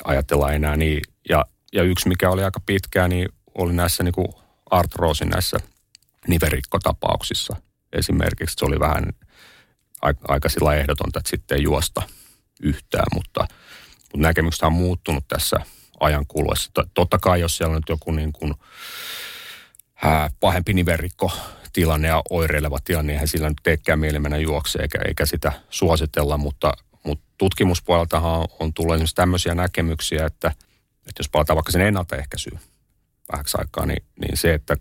ajatella enää niin. Ja, ja yksi, mikä oli aika pitkä, niin oli näissä niin kuin artroosin näissä niverikkotapauksissa esimerkiksi. Se oli vähän aika, aika sillä ehdotonta, että sitten ei juosta yhtään, mutta, mutta näkemykset on muuttunut tässä ajan kuluessa. Totta kai, jos siellä on nyt joku niin kuin, ää, pahempi nivelrikkotilanne ja oireileva tilanne, eihän sillä nyt teekään mieli mennä juokseen, eikä, eikä sitä suositella, mutta, mutta tutkimuspuoleltahan on, on tullut esimerkiksi tämmöisiä näkemyksiä, että, että jos palataan vaikka sen ennaltaehkäisyyn vähäksi aikaa, niin, niin se, että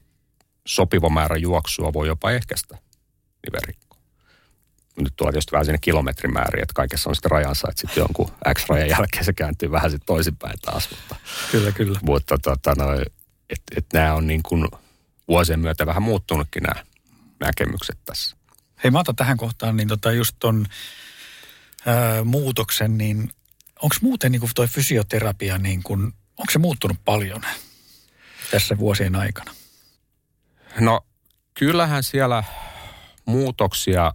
sopiva määrä juoksua voi jopa ehkäistä nivelrikkoa. Nyt tulee tietysti vähän sinne kilometrimääriin, että kaikessa on sitten rajansa, että sitten jonkun X-rajan jälkeen se kääntyy vähän sitten toisinpäin taas. Mutta, kyllä, kyllä. Mutta tota, no, että et nämä on niin kuin vuosien myötä vähän muuttunutkin nämä näkemykset tässä. Hei, mä otan tähän kohtaan niin tota just ton ää, muutoksen, niin onko muuten niin kuin toi fysioterapia, niin kuin, onko se muuttunut paljon tässä vuosien aikana? No kyllähän siellä muutoksia...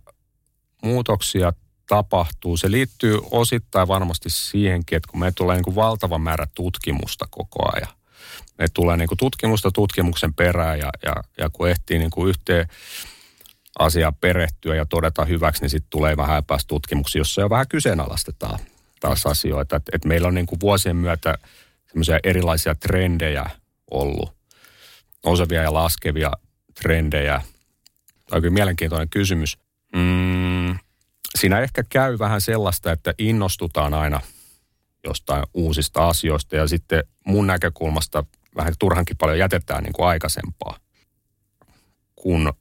Muutoksia tapahtuu. Se liittyy osittain varmasti siihenkin, että kun me tulee niin kuin valtava määrä tutkimusta koko ajan. Me tulee niin kuin tutkimusta tutkimuksen perään ja, ja, ja kun ehtii niin kuin yhteen asiaan perehtyä ja todeta hyväksi, niin sitten tulee vähän epäs tutkimuksia, jossa jo vähän kyseenalaistetaan taas asioita. Et, et meillä on niin kuin vuosien myötä semmoisia erilaisia trendejä ollut, nousevia ja laskevia trendejä. Tämä on kyllä mielenkiintoinen kysymys. Mm, siinä ehkä käy vähän sellaista, että innostutaan aina jostain uusista asioista ja sitten mun näkökulmasta vähän turhankin paljon jätetään niin kuin aikaisempaa. Kun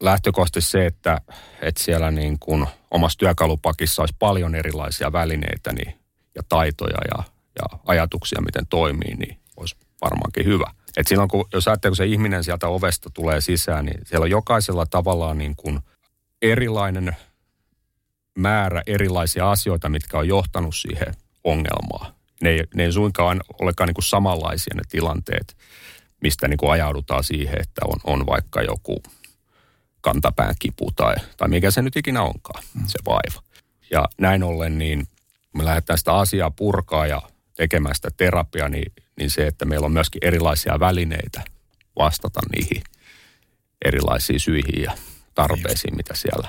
lähtökohtaisesti se, että, että siellä niin kuin omassa työkalupakissa olisi paljon erilaisia välineitä niin, ja taitoja ja, ja ajatuksia, miten toimii, niin olisi varmaankin hyvä. Et silloin, kun, jos ajattelee, kun se ihminen sieltä ovesta tulee sisään, niin siellä on jokaisella tavallaan niin kuin erilainen määrä erilaisia asioita, mitkä on johtanut siihen ongelmaan. Ne ei, ne ei suinkaan olekaan niin kuin samanlaisia ne tilanteet, mistä niin kuin ajaudutaan siihen, että on, on vaikka joku kantapään kipu tai, tai mikä se nyt ikinä onkaan, se vaiva. Ja näin ollen, niin me lähdetään sitä asiaa purkaa ja tekemään sitä terapiaa, niin, niin se, että meillä on myöskin erilaisia välineitä vastata niihin erilaisiin syihin ja tarpeisiin, mitä siellä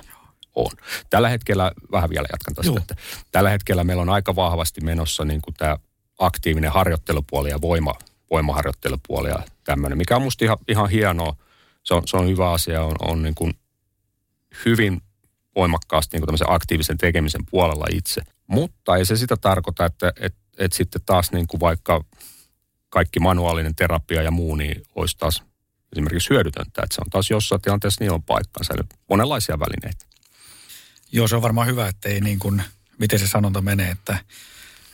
on. Tällä hetkellä, vähän vielä jatkan tästä, että tällä hetkellä meillä on aika vahvasti menossa niin kuin tämä aktiivinen harjoittelupuoli ja voima, voimaharjoittelupuoli ja tämmöinen, mikä on musta ihan, ihan hienoa. Se on, se on hyvä asia, on, on niin kuin hyvin voimakkaasti niin kuin tämmöisen aktiivisen tekemisen puolella itse. Mutta ei se sitä tarkoita, että et, et sitten taas niin kuin vaikka kaikki manuaalinen terapia ja muu, niin olisi taas esimerkiksi hyödytöntä. Että se on taas jossain tilanteessa, niillä on paikkansa. Eli monenlaisia välineitä. Joo, se on varmaan hyvä, että ei niin kuin, miten se sanonta menee, että,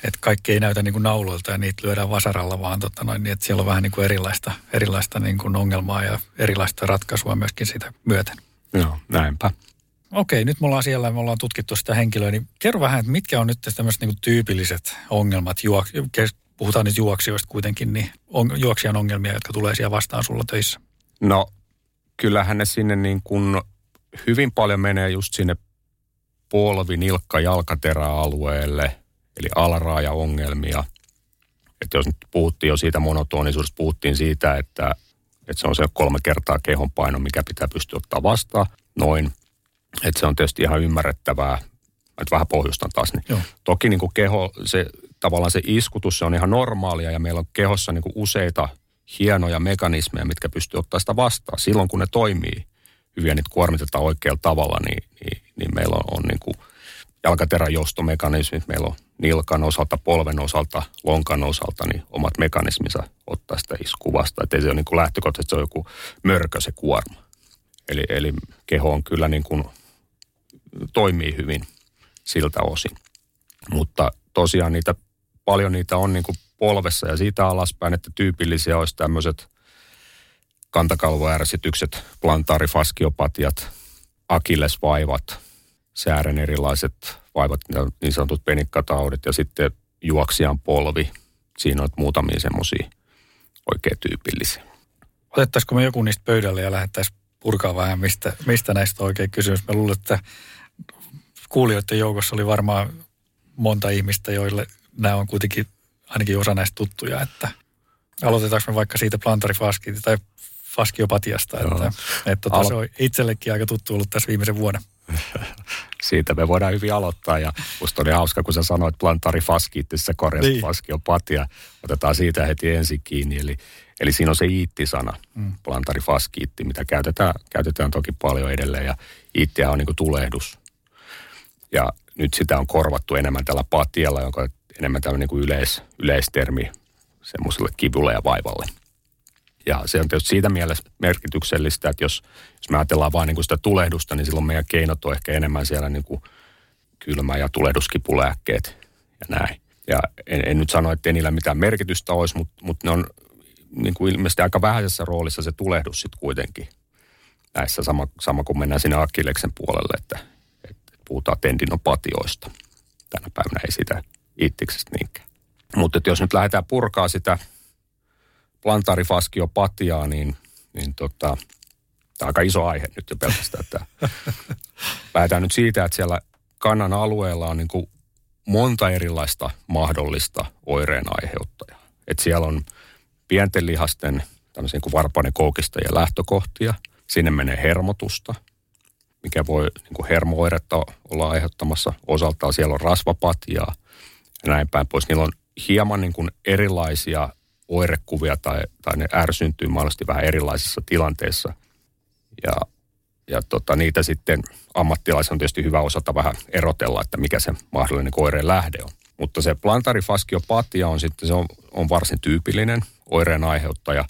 että kaikki ei näytä niin kuin nauloilta ja niitä lyödään vasaralla, vaan totta noin, että siellä on vähän niin kuin erilaista, erilaista niin kuin ongelmaa ja erilaista ratkaisua myöskin sitä myöten. Joo, näinpä. Okei, nyt me ollaan siellä ja me ollaan tutkittu sitä henkilöä, niin kerro vähän, että mitkä on nyt tämmöiset niin kuin tyypilliset ongelmat, juok, puhutaan nyt juoksijoista kuitenkin, niin on, juoksijan ongelmia, jotka tulee siellä vastaan sulla töissä. No, kyllähän ne sinne niin kuin hyvin paljon menee just sinne polvi-, nilkka-, jalkaterä-alueelle, eli alaraajaongelmia. Että jos nyt puhuttiin jo siitä monotonisuudesta, puhuttiin siitä, että, että se on se kolme kertaa kehon paino, mikä pitää pystyä ottaa vastaan. Noin, että se on tietysti ihan ymmärrettävää. Mä vähän pohjustan taas. Niin. Toki niin kuin keho, se, tavallaan se iskutus, se on ihan normaalia ja meillä on kehossa niin kuin useita hienoja mekanismeja, mitkä pystyy ottaa sitä vastaan silloin, kun ne toimii hyviä, niitä kuormitetaan oikealla tavalla, niin, niin, niin meillä on, on niin kuin jalkateräjoustomekanismit, meillä on nilkan osalta, polven osalta, lonkan osalta, niin omat mekanisminsa ottaa sitä iskua vastaan. Että ei se ole niin kuin lähtökohtaisesti, se on joku mörkö se kuorma. Eli, eli keho on kyllä niin kuin, toimii hyvin siltä osin. Mutta tosiaan niitä, paljon niitä on niin kuin polvessa ja siitä alaspäin, että tyypillisiä olisi tämmöiset kantakalvoärsitykset, plantaarifaskiopatiat, akillesvaivat, säären erilaiset vaivat, niin sanotut penikkataudit ja sitten juoksijan polvi. Siinä on muutamia semmoisia oikein tyypillisiä. Otettaisiko me joku niistä pöydälle ja lähdettäisiin purkaa vähän, mistä, mistä näistä on oikein kysymys? Mä luulen, että kuulijoiden joukossa oli varmaan monta ihmistä, joille nämä on kuitenkin ainakin osa näistä tuttuja, että aloitetaanko me vaikka siitä plantaarifaskiopatiasta tai faskiopatiasta, no. että, että tota, Al- se on itsellekin aika tuttu ollut tässä viimeisen vuonna. Siitä me voidaan hyvin aloittaa ja musta oli hauska, kun sä sanoit plantaarifaskiittisessa korjassa niin. Faskiopatia. Otetaan siitä heti ensin kiinni, eli, eli siinä on se iitti-sana, mm. plantaarifaskiitti, mitä käytetään, käytetään toki paljon edelleen ja iittiä on niin kuin tulehdus. Ja nyt sitä on korvattu enemmän tällä patialla, jonka on enemmän tämmöinen niin yleis, yleistermi semmoiselle kivulle ja vaivalle. Ja se on tietysti siitä mielessä merkityksellistä, että jos, jos me ajatellaan vain niin kuin sitä tulehdusta, niin silloin meidän keinot on ehkä enemmän siellä niin kuin kylmä- ja tulehduskipulääkkeet ja näin. Ja en, en nyt sano, että ei niillä mitään merkitystä olisi, mutta, mutta ne on niin kuin ilmeisesti aika vähäisessä roolissa se tulehdus sitten kuitenkin. Näissä sama, sama kuin mennään sinne akilleksen puolelle, että, että puhutaan tendinopatioista. Tänä päivänä ei sitä iittiksestä niinkään. Mutta jos nyt lähdetään purkaa sitä plantaarifaskiopatiaa, niin, niin tota, tämä on aika iso aihe nyt jo pelkästään. Lähdetään nyt siitä, että siellä kannan alueella on niin kuin monta erilaista mahdollista oireen aiheuttajaa. Että siellä on pienten lihasten tämmöisiä niin kuin varpaiden koukistajien lähtökohtia. Sinne menee hermotusta, mikä voi niin kuin hermo-oiretta olla aiheuttamassa. Osaltaan siellä on rasvapatiaa ja näin päin pois. Niillä on hieman niin kuin erilaisia oirekuvia tai, tai ne ärsyntyy mahdollisesti vähän erilaisissa tilanteissa. Ja, ja tota, niitä sitten ammattilaisen on tietysti hyvä osata vähän erotella, että mikä se mahdollinen koireen lähde on. Mutta se plantaarifaskiopatia on sitten se on, on varsin tyypillinen oireen aiheuttaja.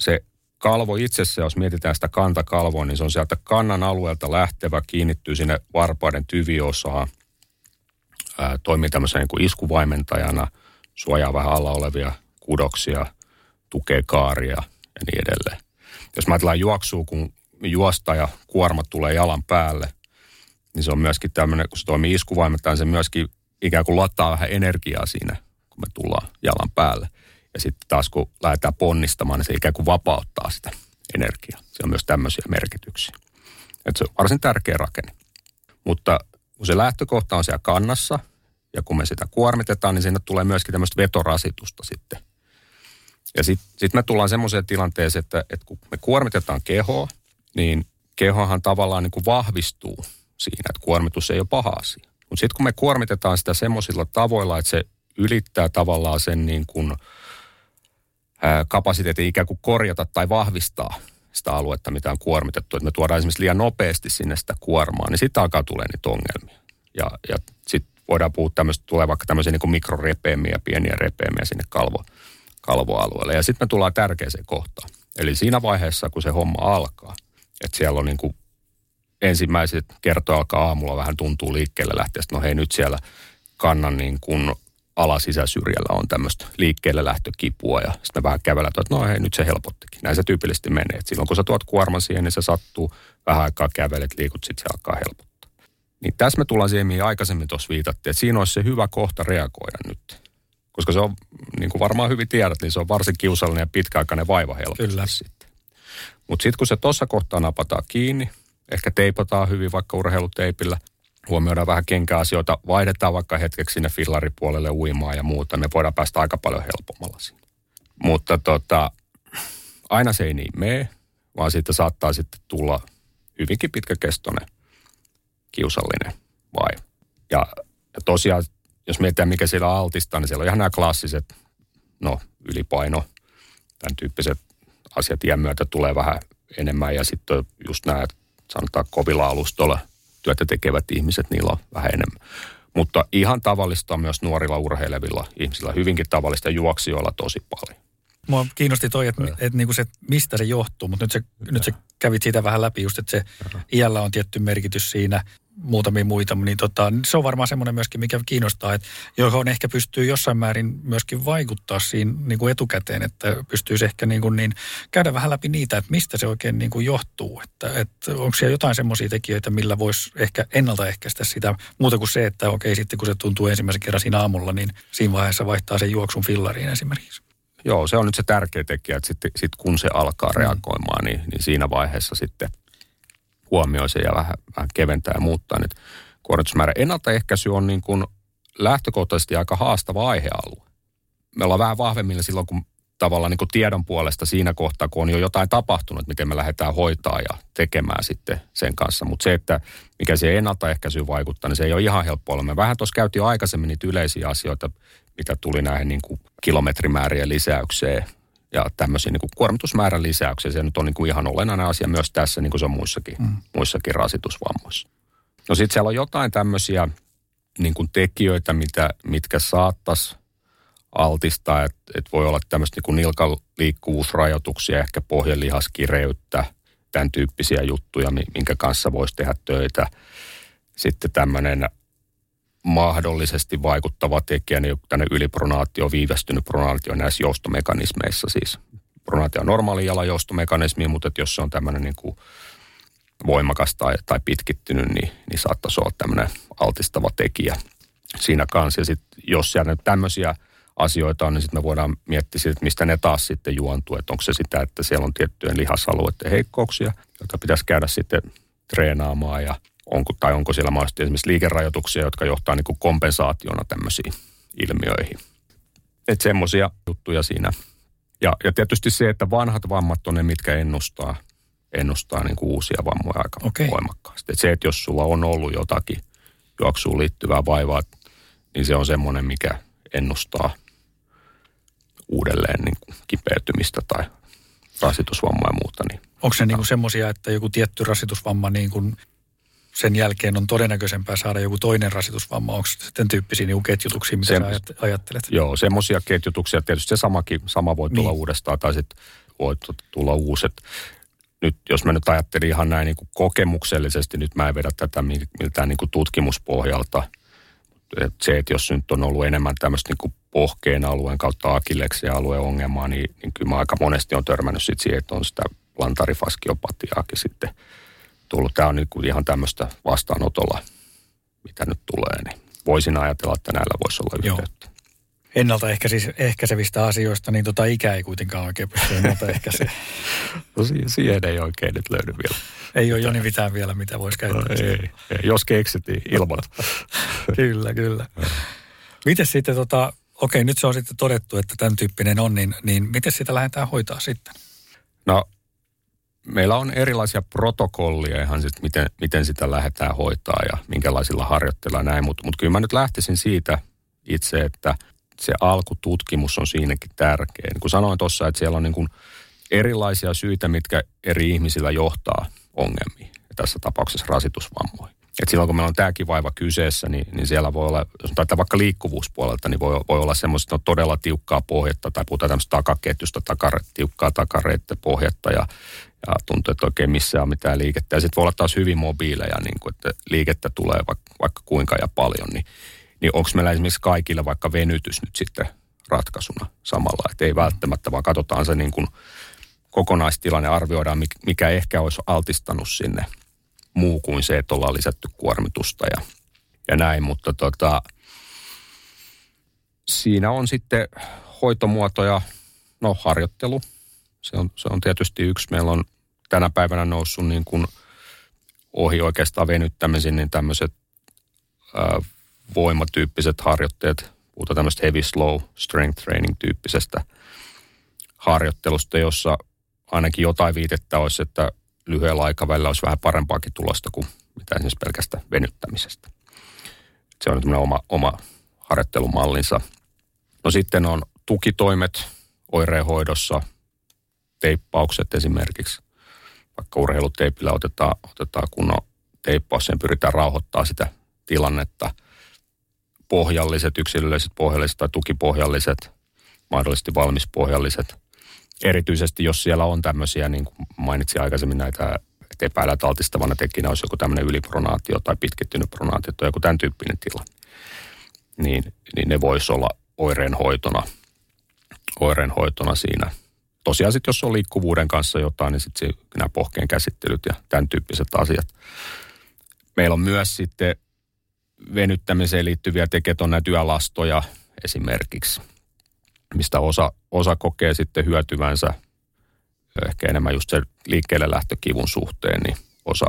Se kalvo itsessä, jos mietitään sitä kantakalvoa, niin se on sieltä kannan alueelta lähtevä, kiinnittyy sinne varpaiden tyviosaan, ää, toimii tämmöisen niin kuin iskuvaimentajana, suojaa vähän alla olevia kudoksia, tukee kaaria ja niin edelleen. Jos mä ajatellaan juoksua, kun juosta ja kuorma tulee jalan päälle, niin se on myöskin tämmöinen, kun se toimii iskuvaimentajana, se myöskin ikään kuin lataa vähän energiaa siinä, kun me tullaan jalan päälle. Ja sitten taas kun lähdetään ponnistamaan, niin se ikään kuin vapauttaa sitä energiaa. Se on myös tämmöisiä merkityksiä. Et se on varsin tärkeä rakenne. Mutta kun se lähtökohta on siellä kannassa, ja kun me sitä kuormitetaan, niin siinä tulee myöskin tämmöistä vetorasitusta sitten. Ja sitten sit me tullaan semmoiseen tilanteeseen, että, että kun me kuormitetaan kehoa, niin kehohan tavallaan niin kuin vahvistuu siinä, että kuormitus ei ole paha asia. Mutta sitten kun me kuormitetaan sitä semmoisilla tavoilla, että se ylittää tavallaan sen niin kuin kapasiteetin ikään kuin korjata tai vahvistaa sitä aluetta, mitä on kuormitettu. Että me tuodaan esimerkiksi liian nopeasti sinne sitä kuormaa, niin sitten alkaa tulee niitä ongelmia. Ja, ja sitten voidaan puhua tämmöistä, tulee vaikka tämmöisiä niin kuin mikrorepeimiä, pieniä repeimiä sinne kalvo, kalvoalueelle. Ja sitten me tullaan tärkeäseen kohtaan. Eli siinä vaiheessa, kun se homma alkaa, että siellä on niin kuin ensimmäiset kertoja alkaa aamulla vähän tuntuu liikkeelle lähteä, että no hei nyt siellä kannan niin kuin alasisäsyrjällä on tämmöistä liikkeelle lähtökipua ja sitten vähän kävellään, että no hei, nyt se helpottikin. Näin se tyypillisesti menee. Et silloin kun sä tuot kuorman siihen, niin se sattuu, vähän aikaa kävelet, liikut, sitten se alkaa helpottaa. Niin tässä me tullaan siihen, mihin aikaisemmin tuossa viitattiin, että siinä olisi se hyvä kohta reagoida nyt. Koska se on, niin kuin varmaan hyvin tiedät, niin se on varsin kiusallinen ja pitkäaikainen vaiva helposti. Kyllä. Sitten. Mutta sitten kun se tuossa kohtaa napataan kiinni, ehkä teipataan hyvin vaikka urheiluteipillä, huomioidaan vähän kenkäasioita, vaihdetaan vaikka hetkeksi sinne fillaripuolelle uimaan ja muuta. Me voidaan päästä aika paljon helpommalla siinä. Mutta tota, aina se ei niin mene, vaan siitä saattaa sitten tulla hyvinkin pitkäkestoinen, kiusallinen vaiva. Ja, ja tosiaan, jos mietitään mikä siellä altistaa, niin siellä on ihan nämä klassiset, no ylipaino, tämän tyyppiset asiat iän myötä tulee vähän enemmän. Ja sitten just nämä, sanotaan kovilla alustoilla, työtä tekevät ihmiset, niillä on vähän enemmän. Mutta ihan tavallista myös nuorilla urheilevilla ihmisillä, hyvinkin tavallista juoksijoilla tosi paljon. Mua kiinnosti toi, että et niinku se, mistä se johtuu, mutta nyt se, nyt se kävit siitä vähän läpi just, että se Jaa. iällä on tietty merkitys siinä, muutamia muita, niin tota, se on varmaan semmoinen myöskin, mikä kiinnostaa, että johon ehkä pystyy jossain määrin myöskin vaikuttaa siinä niin kuin etukäteen, että pystyisi ehkä niin kuin niin, käydä vähän läpi niitä, että mistä se oikein niin kuin johtuu, että, että onko siellä jotain semmoisia tekijöitä, millä voisi ehkä ennaltaehkäistä sitä, muuta kuin se, että okei, sitten kun se tuntuu ensimmäisen kerran siinä aamulla, niin siinä vaiheessa vaihtaa sen juoksun fillariin esimerkiksi. Joo, se on nyt se tärkeä tekijä, että sitten sit kun se alkaa reagoimaan, niin, niin siinä vaiheessa sitten huomioi sen ja vähän, vähän keventää ja muuttaa niitä kuormitusmäärää. Ennaltaehkäisy on niin kuin lähtökohtaisesti aika haastava aihealue. Me ollaan vähän vahvemmilla silloin, kun tavallaan niin kuin tiedon puolesta siinä kohtaa, kun on jo jotain tapahtunut, miten me lähdetään hoitaa ja tekemään sitten sen kanssa. Mutta se, että mikä siihen ennaltaehkäisyyn vaikuttaa, niin se ei ole ihan helppoa. Me vähän tuossa käytiin jo aikaisemmin niitä yleisiä asioita, mitä tuli näihin niin kuin kilometrimäärien lisäykseen ja tämmöisiä niin kuin kuormitusmäärän lisäyksiä. Se nyt on niin kuin ihan olennainen asia myös tässä, niin kuin se on muissakin, mm. muissakin rasitusvammoissa. No sitten siellä on jotain tämmöisiä niin kuin tekijöitä, mitä, mitkä saattaisi altistaa. Että et voi olla tämmöistä niin kuin nilkaliikkuvuusrajoituksia, ehkä pohjelihaskireyttä, tämän tyyppisiä juttuja, minkä kanssa voisi tehdä töitä. Sitten tämmöinen mahdollisesti vaikuttava tekijä, niin tänne ylipronaatio, viivästynyt pronaatio näissä joustomekanismeissa siis. Pronaatio on normaali jalan joustomekanismi, mutta jos se on tämmöinen niin kuin voimakas tai, tai pitkittynyt, niin, niin saattaisi olla tämmöinen altistava tekijä siinä kanssa. Ja sitten jos siellä nyt tämmöisiä asioita on, niin sitten me voidaan miettiä, että mistä ne taas sitten juontuu. Että onko se sitä, että siellä on tiettyjen lihasalueiden heikkouksia, joita pitäisi käydä sitten treenaamaan ja Onko, tai onko siellä mahdollisesti esimerkiksi liikerajoituksia, jotka johtaa niin kuin kompensaationa tämmöisiin ilmiöihin. Että semmoisia juttuja siinä. Ja, ja tietysti se, että vanhat vammat on ne, mitkä ennustaa, ennustaa niin kuin uusia vammoja aika okay. voimakkaasti. Et se, että jos sulla on ollut jotakin juoksuun liittyvää vaivaa, niin se on semmoinen, mikä ennustaa uudelleen niin kuin kipeytymistä tai rasitusvammaa ja muuta. Niin onko se niin semmoisia, että joku tietty rasitusvamma, niin kuin sen jälkeen on todennäköisempää saada joku toinen rasitusvamma? Onko sitten tyyppisiä niin ketjutuksia, mitä Semmo... sä ajattelet? Joo, semmoisia ketjutuksia. Tietysti se samakin, sama voi tulla niin uudestaan tai sitten voi tulla uuset. Nyt, jos mä nyt ajattelin ihan näin niin kuin kokemuksellisesti, nyt mä en vedä tätä miltään niin kuin tutkimuspohjalta. Et se, että jos nyt on ollut enemmän tämmöistä niin kuin pohkeen alueen kautta akilleksen alueen ongelmaa, niin, niin kyllä mä aika monesti on törmännyt sit siihen, että on sitä plantaarifaskiopatiaakin sitten tullut. Tämä on niin kuin ihan tämmöistä vastaanotolla, mitä nyt tulee, niin voisin ajatella, että näillä voisi olla yhteyttä. Joo. Ennaltaehkäisevistä asioista, niin tota ikä ei kuitenkaan oikein pysty ennaltaehkäisevä. No siihen ei oikein nyt löydy vielä. Ei ole Joni mitään vielä, mitä voisi käyttää. No, ei, ei, jos keksit, niin ilmoita. Kyllä, kyllä. Miten sitten, tota, okei, nyt se on sitten todettu, että tämän tyyppinen on, niin, niin miten sitä lähdetään hoitaa sitten? No, meillä on erilaisia protokollia ihan sitten, miten, miten sitä lähdetään hoitaa ja minkälaisilla harjoitteilla näin, mutta mut kyllä mä nyt lähtisin siitä itse, että se alkututkimus on siinäkin tärkeä. Niin kuin sanoin tuossa, että siellä on niin kuin erilaisia syitä, mitkä eri ihmisillä johtaa ongelmiin. Ja tässä tapauksessa rasitusvammoihin. Et silloin kun meillä on tämäkin vaiva kyseessä, niin, niin siellä voi olla, jos on vaikka liikkuvuuspuolelta, niin voi, voi olla semmoista no, todella tiukkaa pohjetta, tai puhutaan tämmöistä takaketjusta, takare, tiukkaa takareitten pohjetta, ja, ja tuntuu, että oikein missään on mitään liikettä. Ja sitten voi olla taas hyvin mobiileja, niin kuin, että liikettä tulee vaikka, vaikka kuinka ja paljon, niin niin onko meillä esimerkiksi kaikilla vaikka venytys nyt sitten ratkaisuna samalla, että ei välttämättä, vaan katsotaan se niin kuin kokonaistilanne, arvioidaan mikä ehkä olisi altistanut sinne muu kuin se, että ollaan lisätty kuormitusta ja, ja näin, mutta tota, siinä on sitten hoitomuotoja, no harjoittelu, se on, se on tietysti yksi, meillä on tänä päivänä noussut niin kuin ohi oikeastaan venyttämisen, niin tämmöiset äh, voimatyyppiset harjoitteet, puhutaan tämmöistä heavy slow strength training tyyppisestä harjoittelusta, jossa ainakin jotain viitettä olisi, että lyhyellä aikavälillä olisi vähän parempaakin tulosta kuin mitä esimerkiksi pelkästä venyttämisestä. Se on tämmöinen oma, oma harjoittelumallinsa. No sitten on tukitoimet oireenhoidossa, teippaukset esimerkiksi, vaikka urheiluteipillä otetaan, otetaan kunnon teippaus, sen pyritään rauhoittamaan sitä tilannetta. Pohjalliset, yksilölliset pohjalliset tai tukipohjalliset, mahdollisesti valmispohjalliset. Erityisesti jos siellä on tämmöisiä, niin kuin mainitsin aikaisemmin näitä, että epäillä altistavana tekijänä olisi joku tämmöinen ylipronaatio tai pitkittynyt pronaatio tai joku tämän tyyppinen tila, niin, niin ne voisi olla oireenhoitona, oireenhoitona siinä. Tosiaan sitten jos on liikkuvuuden kanssa jotain, niin sitten nämä pohkeen käsittelyt ja tämän tyyppiset asiat. Meillä on myös sitten venyttämiseen liittyviä tekijät on näitä yölastoja esimerkiksi, mistä osa, osa kokee sitten hyötyvänsä ehkä enemmän just sen liikkeelle lähtökivun suhteen, niin osa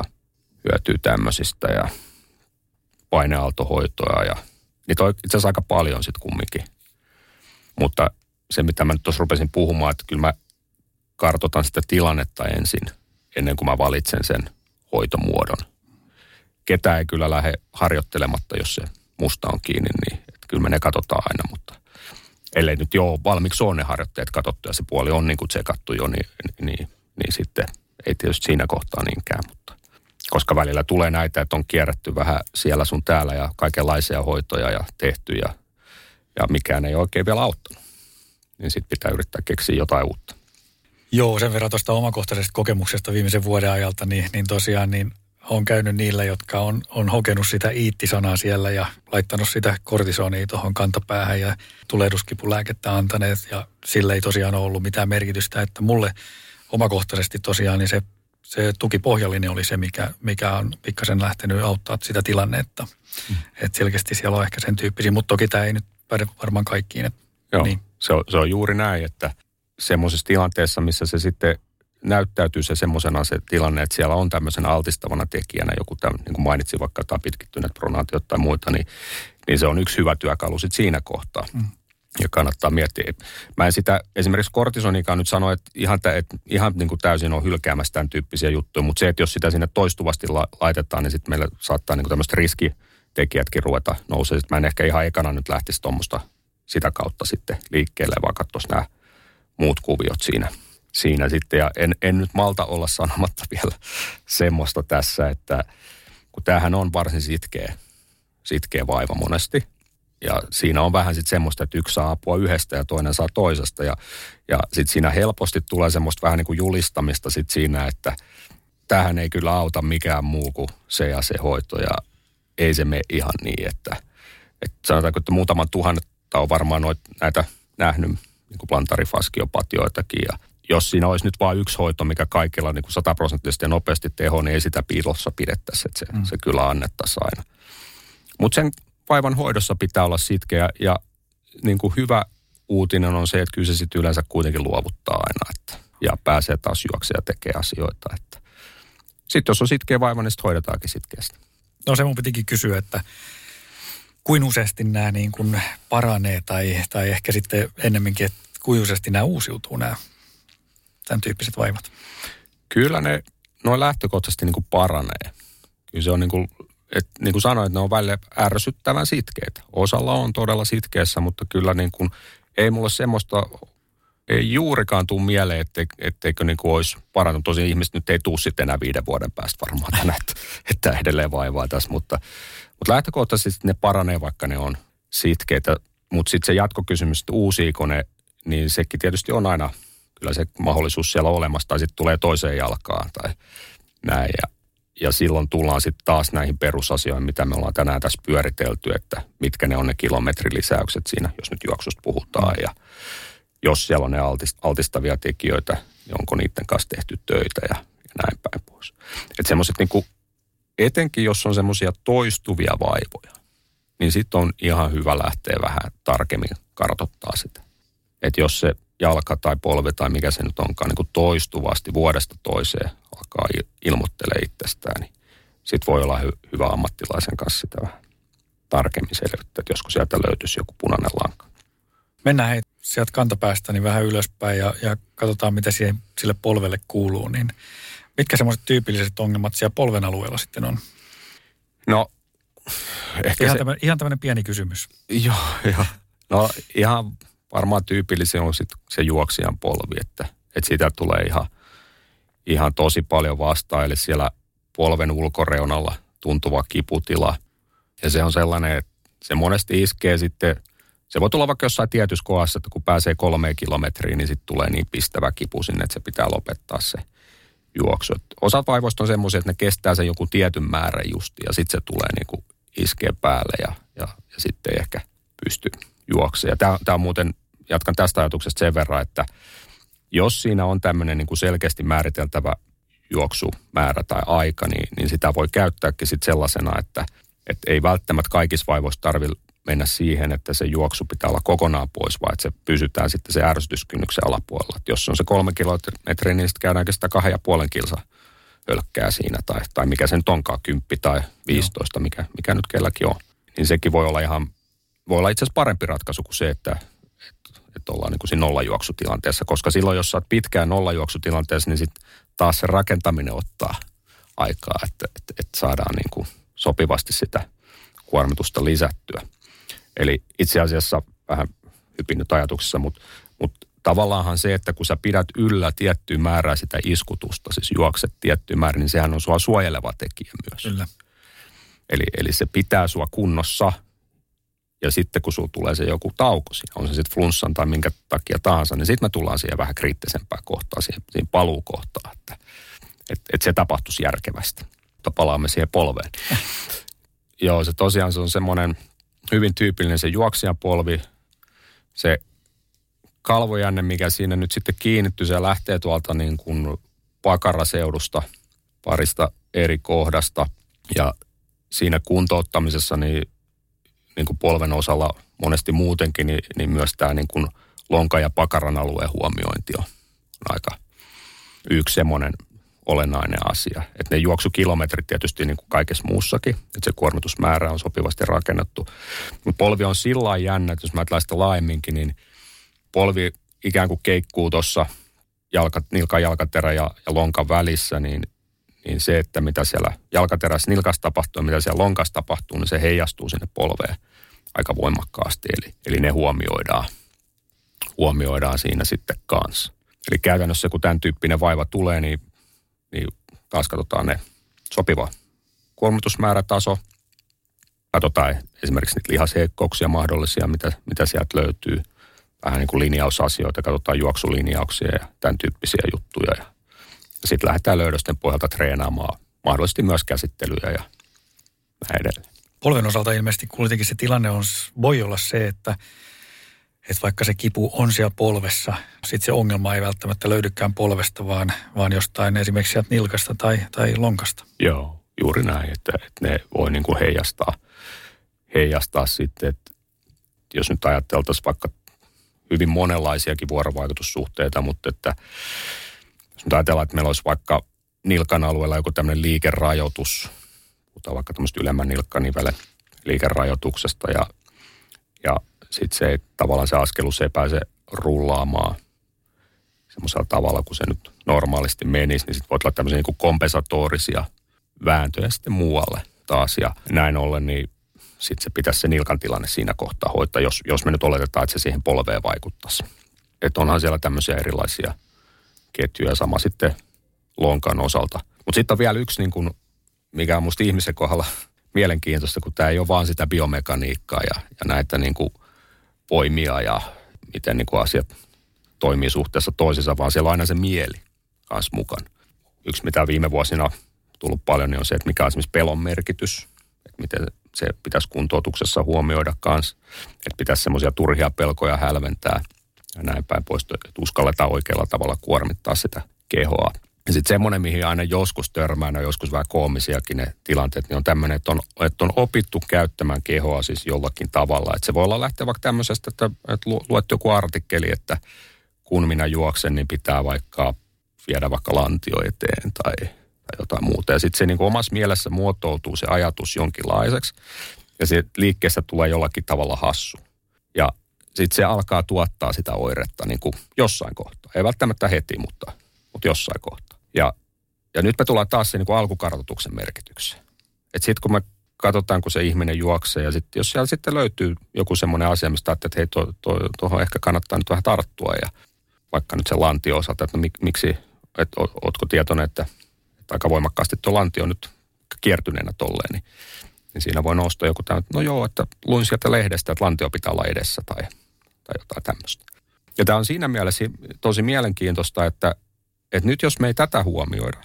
hyötyy tämmöisistä ja paineaaltohoitoja ja niitä on itse asiassa aika paljon sitten kumminkin. Mutta se mitä mä nyt tuossa rupesin puhumaan, että kyllä mä kartoitan sitä tilannetta ensin, ennen kuin mä valitsen sen hoitomuodon. Ketä ei kyllä lähde harjoittelematta, jos se musta on kiinni, niin että kyllä me ne katsotaan aina, mutta ellei nyt joo, valmiiksi on ne harjoitteet katsottu ja se puoli on niin kuin tsekattu jo, niin, niin, niin, niin sitten ei tietysti siinä kohtaa niinkään, mutta koska välillä tulee näitä, että on kierretty vähän siellä sun täällä ja kaikenlaisia hoitoja ja tehty ja, ja mikään ei oikein vielä auttanut, niin sitten pitää yrittää keksiä jotain uutta. Joo, sen verran tuosta omakohtaisesta kokemuksesta viimeisen vuoden ajalta, niin, niin tosiaan niin on käynyt niillä, jotka on, on hokenut sitä iitti-sanaa siellä ja laittanut sitä kortisonia tuohon kantapäähän ja tulehduskipulääkettä antaneet. Ja sillä ei tosiaan ollut mitään merkitystä, että mulle omakohtaisesti tosiaan niin se, se tukipohjallinen oli se, mikä, mikä on pikkasen lähtenyt auttaa sitä tilannetta. Mm. Että selkeästi siellä on ehkä sen tyyppisiä, mutta toki tämä ei nyt päde varmaan kaikkiin. Että, joo, niin. se, on, se on juuri näin, että semmoisessa tilanteessa, missä se sitten näyttäytyy se semmoisena se tilanne, että siellä on tämmöisenä altistavana tekijänä, joku tämän, niin kuin mainitsin vaikka tämä pitkittyneet pronaatiot tai muita, niin, niin se on yksi hyvä työkalu sitten siinä kohtaa. Mm. Ja kannattaa miettiä. Mä en sitä esimerkiksi kortisonikaan nyt sano, että ihan, että ihan niin kuin täysin on hylkäämässä tämän tyyppisiä juttuja, mutta se, että jos sitä sinne toistuvasti la- laitetaan, niin sitten meillä saattaa niin kuin tämmöiset riskitekijätkin ruveta nousemaan. Mä en ehkä ihan ekana nyt lähtisi tuommoista sitä kautta sitten liikkeelle, vaan katsoisi nämä muut kuviot siinä, siinä sitten. Ja en, en nyt malta olla sanomatta vielä semmoista tässä, että kun tämähän on varsin sitkeä, sitkeä vaiva monesti. Ja siinä on vähän sitten semmoista, että yksi saa apua yhdestä ja toinen saa toisesta. Ja, ja sitten siinä helposti tulee semmoista vähän niin kuin julistamista sitten siinä, että tähän ei kyllä auta mikään muu kuin se ja se hoito. Ja ei se mene ihan niin, että, että sanotaanko, että muutaman tuhannetta on varmaan noit, näitä nähnyt niin kuin plantarifaskiopatioitakin. Ja jos siinä olisi nyt vain yksi hoito, mikä kaikilla on niin kuin sataprosenttisesti ja nopeasti teho, niin ei sitä piilossa pidettäisi, että se, mm. se kyllä annettaisiin aina. Mutta sen vaivan hoidossa pitää olla sitkeä ja niin kuin hyvä uutinen on se, että kyllä se sitten yleensä kuitenkin luovuttaa aina että, ja pääsee taas juoksemaan ja tekee asioita. Että. Sitten jos on sitkeä vaiva, niin sitten hoidetaankin sitkeästi. No se mun pitikin kysyä, että kuinka useasti nämä niin kuin paranee tai, tai ehkä sitten ennemminkin, että kuinka useasti nämä uusiutuu nämä tämän tyyppiset vaivat? Kyllä ne noin lähtökohtaisesti niin kuin paranee. Kyllä se on niin kuin Et niin kuin sanoin, että ne on välillä ärsyttävän sitkeitä. Osalla on todella sitkeässä, mutta kyllä niin kuin, ei mulle semmoista, ei juurikaan tule mieleen, ette, etteikö niin kuin olisi parantunut. Tosin ihmiset nyt ei tule sitten enää viiden vuoden päästä varmaan tänään, että, että edelleen vaivaa tässä. Mutta, mutta lähtökohtaisesti ne paranee, vaikka ne on sitkeitä. Mutta sitten se jatkokysymys, että uusiiko ne, niin sekin tietysti on aina kyllä se mahdollisuus siellä olemassa. Tai sitten tulee toiseen jalkaan tai näin ja. Ja silloin tullaan sitten taas näihin perusasioihin, mitä me ollaan tänään tässä pyöritelty, että mitkä ne on ne kilometrilisäykset siinä, jos nyt juoksusta puhutaan. Ja jos siellä on ne altistavia tekijöitä, niin onko niiden kanssa tehty töitä ja, ja näin päin pois. Että semmoiset niinku, etenkin jos on semmoisia toistuvia vaivoja, niin sitten on ihan hyvä lähteä vähän tarkemmin kartoittaa sitä. Että jos se jalka tai polve tai mikä se nyt onkaan, niin kuin toistuvasti vuodesta toiseen alkaa ilmoittelee itsestään, niin sitten voi olla hy- hyvä ammattilaisen kanssa sitä vähän tarkemmin selvittää, että joskus sieltä löytyisi joku punainen lanka. Mennään hei sieltä kantapäästä niin vähän ylöspäin ja, ja katsotaan, mitä siihen, sille polvelle kuuluu. Niin mitkä semmoiset tyypilliset ongelmat siellä polven alueella sitten on? No, ehkä ihan se... Tämmönen, ihan tämmöinen pieni kysymys. Joo, joo. No ihan... Varmaan tyypillisin on sit se juoksijan polvi, että, että siitä tulee ihan, ihan tosi paljon vastaan. Eli siellä polven ulkoreunalla tuntuva kiputila. Ja se on sellainen, että se monesti iskee sitten, se voi tulla vaikka jossain tietyssä kohdassa, että kun pääsee kolmeen kilometriin, niin sitten tulee niin pistävä kipu sinne, että se pitää lopettaa se juoksu. Et osa vaivoista on semmoisia, että ne kestää sen joku tietyn määrän justi ja sitten se tulee niin kuin iskee päälle ja, ja, ja sitten ei ehkä pysty juoksemaan. Ja tämä on muuten... Jatkan tästä ajatuksesta sen verran, että jos siinä on tämmöinen niin kuin selkeästi määriteltävä juoksumäärä tai aika, niin, niin sitä voi käyttääkin sitten sellaisena, että, että ei välttämättä kaikissa vaivoissa tarvitse mennä siihen, että se juoksu pitää olla kokonaan pois, vaan että se pysytään sitten se ärsytyskynnyksen alapuolella. Että jos se on se kolme kilometriä, niin sitten käydäänkin sitä kahden ja puolen kilsa hölkkää siinä, tai, tai mikä se nyt onkaan, kymppi tai viisitoista, mikä, mikä nyt kelläkin on. Niin sekin voi olla ihan, voi olla itse asiassa parempi ratkaisu kuin se, että että ollaan niin kuin siinä nollajuoksutilanteessa, koska silloin, jos sä oot pitkään nollajuoksutilanteessa, niin sitten taas se rakentaminen ottaa aikaa, että, että, että saadaan niin kuin sopivasti sitä kuormitusta lisättyä. Eli itse asiassa vähän hypinnyt ajatuksessa, mutta, mutta tavallaanhan se, että kun sä pidät yllä tiettyä määrää sitä iskutusta, siis juokset tiettyä määrää, niin sehän on sua suojeleva tekijä myös. Kyllä. Eli, eli se pitää sua kunnossa. Ja sitten kun sulla tulee se joku tauko siinä, on se sitten flunssan tai minkä takia tahansa, niin sitten me tullaan siihen vähän kriittisempään kohtaan, siihen, siihen paluukohtaan, että et, et se tapahtuisi järkevästi. Mutta palaamme siihen polveen. Joo, se tosiaan se on semmoinen hyvin tyypillinen se juoksijan polvi, se kalvojänne, mikä siinä nyt sitten kiinnittyy, se lähtee tuolta niin kuin pakaraseudusta parista eri kohdasta ja siinä kuntouttamisessa niin niin kuin polven osalla monesti muutenkin, niin, niin myös tämä niin kuin lonkan ja pakaran alueen huomiointi on aika yksi semmoinen olennainen asia. Että ne juoksukilometrit tietysti niin kuin kaikessa muussakin, että se kuormitusmäärä on sopivasti rakennettu. Mutta polvi on sillä lailla jännä, että jos mä ajatellaan sitä laajemminkin, niin polvi ikään kuin keikkuu tuossa jalka, nilkan jalkaterä ja, ja lonkan välissä, niin niin se, että mitä siellä jalkaterässä nilkassa tapahtuu ja mitä siellä lonkassa tapahtuu, niin se heijastuu sinne polveen aika voimakkaasti, eli, eli ne huomioidaan, huomioidaan siinä sitten kanssa. Eli käytännössä kun tämän tyyppinen vaiva tulee, niin, niin taas katsotaan ne sopiva kuormitusmäärätaso, katsotaan esimerkiksi niitä lihasheikkouksia mahdollisia, mitä, mitä sieltä löytyy, vähän niin kuin linjausasioita, katsotaan juoksulinjauksia ja tämän tyyppisiä juttuja. Ja sitten lähdetään löydösten pohjalta treenaamaan, mahdollisesti myös käsittelyjä ja näin edelleen. Polven osalta ilmeisesti kuitenkin se tilanne on, voi olla se, että, että vaikka se kipu on siellä polvessa, sitten se ongelma ei välttämättä löydykään polvesta, vaan, vaan jostain esimerkiksi sieltä nilkasta tai, tai lonkasta. Joo, juuri näin, että, että ne voi niin kuin heijastaa, heijastaa sitten, että jos nyt ajatteltaisiin vaikka hyvin monenlaisiakin vuorovaikutussuhteita, mutta että jos nyt ajatellaan, että meillä olisi vaikka nilkan alueella joku tämmöinen liikerajoitus, puhutaan vaikka tämmöistä ylemmän nilkkanivelen liikerajoituksesta ja, ja sitten se tavallaan se askelus ei pääse rullaamaan semmoisella tavalla, kun se nyt normaalisti menisi, niin sitten voi olla tämmöisiä niin kuin kompensatorisia vääntöjä sitten muualle taas ja näin ollen, niin sitten se pitäisi se nilkan tilanne siinä kohtaa hoitaa, jos, jos me nyt oletetaan, että se siihen polveen vaikuttaisi. Että onhan siellä tämmöisiä erilaisia ketjuja, sama sitten lonkan osalta. Mutta sitten on vielä yksi, niin kun, mikä on musta ihmisen kohdalla mielenkiintoista, kun tämä ei ole vaan sitä biomekaniikkaa ja, ja näitä niin kun voimia ja miten niin kun asiat toimii suhteessa toisiinsa, vaan siellä on aina se mieli kanssa mukaan. Yksi, mitä viime vuosina on tullut paljon, niin on se, että mikä on esimerkiksi pelon merkitys, että miten se pitäisi kuntoutuksessa huomioida kanssa, että pitäisi semmoisia turhia pelkoja hälventää ja näin päin pois, että uskalletaan oikealla tavalla kuormittaa sitä kehoa. Ja sitten semmoinen, mihin aina joskus törmään, on joskus vähän koomisiakin ne tilanteet, niin on tämmöinen, että on, että on opittu käyttämään kehoa siis jollakin tavalla. Että se voi olla lähteä vaikka tämmöisestä, että, että luet joku artikkeli, että kun minä juoksen, niin pitää vaikka viedä vaikka lantio eteen tai tai jotain muuta. Ja sitten se niin kuin omassa mielessä muotoutuu se ajatus jonkinlaiseksi, ja se liikkeessä tulee jollakin tavalla hassu. Ja sitten se alkaa tuottaa sitä oiretta niin kuin jossain kohtaa. Ei välttämättä heti, mutta, mutta jossain kohtaa. Ja, ja nyt me tullaan taas se niin kuin alkukartoituksen merkitykseen. Että sitten kun me katsotaan, kun se ihminen juoksee, ja sit, jos siellä sitten löytyy joku semmoinen asia, mistä ajattelee, että hei, tuohon to, to, to, ehkä kannattaa nyt vähän tarttua, ja vaikka nyt se lantio osalta, että no mik, miksi, että ootko tietoinen, että aika voimakkaasti tuo lantio on nyt kiertyneenä tolleen, niin, niin siinä voi nousta joku tämmöinen, no joo, että luin sieltä lehdestä, että lantio pitää olla edessä tai, tai jotain tämmöistä. Ja tämä on siinä mielessä tosi mielenkiintoista, että, että nyt jos me ei tätä huomioida,